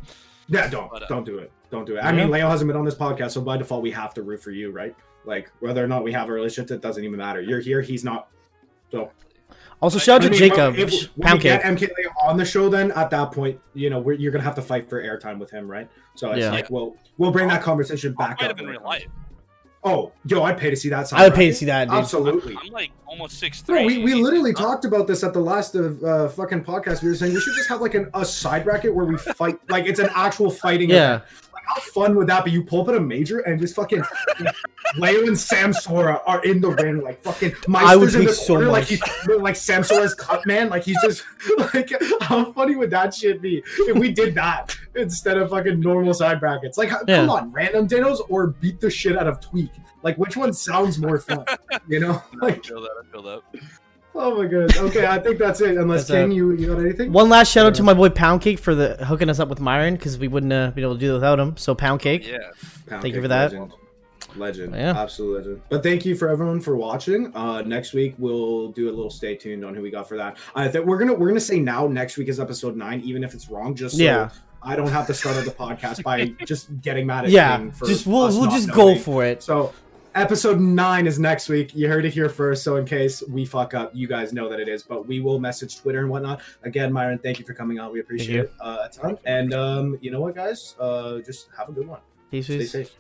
Yeah, don't do it. Don't do it. I mean, Leo hasn't been on this podcast, so by default, we have to root for you, right? Like, whether or not we have a relationship, it doesn't even matter. You're here, he's not. So. Also, shout out to Jacob. If we get MKLeo on the show, then at that point, you know, you're going to have to fight for airtime with him, right? So it's like, we'll bring that conversation back up. In real life. Oh, yo, I'd pay to see that. I would pay to see that, dude. Absolutely. I'm like almost 6'3". Bro, we literally talked about this at the last of fucking podcast. We were saying we should just have like a side bracket where we fight. Like, it's an actual fighting event. Like, how fun would that be? You pull up at a major and just fucking Leo and Samsora are in the ring. Like, fucking Meister's in the corner. So like, he's like Samsora's cut man. Like, he's just like, how funny would that shit be if we did that? Instead of fucking normal side brackets. Like, come on, random dinos or beat the shit out of Tweak. Like, which one sounds more fun? You know? Like, I feel that. Oh my goodness. Okay, I think that's it. Unless, King, you got anything? One last shout out to my boy Poundcake for hooking us up with Myron, because we wouldn't be able to do that without him. So, Poundcake. Yeah. Thank you for that. Legend. Yeah. Absolute legend. But thank you for everyone for watching. Next week we'll do a little stay tuned on who we got for that. I think we're gonna say now next week is episode 9, even if it's wrong, just so I don't have to start the podcast by just getting mad at him for just we'll just go for it. So episode 9 is next week. You heard it here first. So in case we fuck up, you guys know that it is, but we will message Twitter and whatnot. Again, Myron, thank you for coming on. We appreciate it a ton. And you know what, guys? Just have a good one. Peace. Stay safe.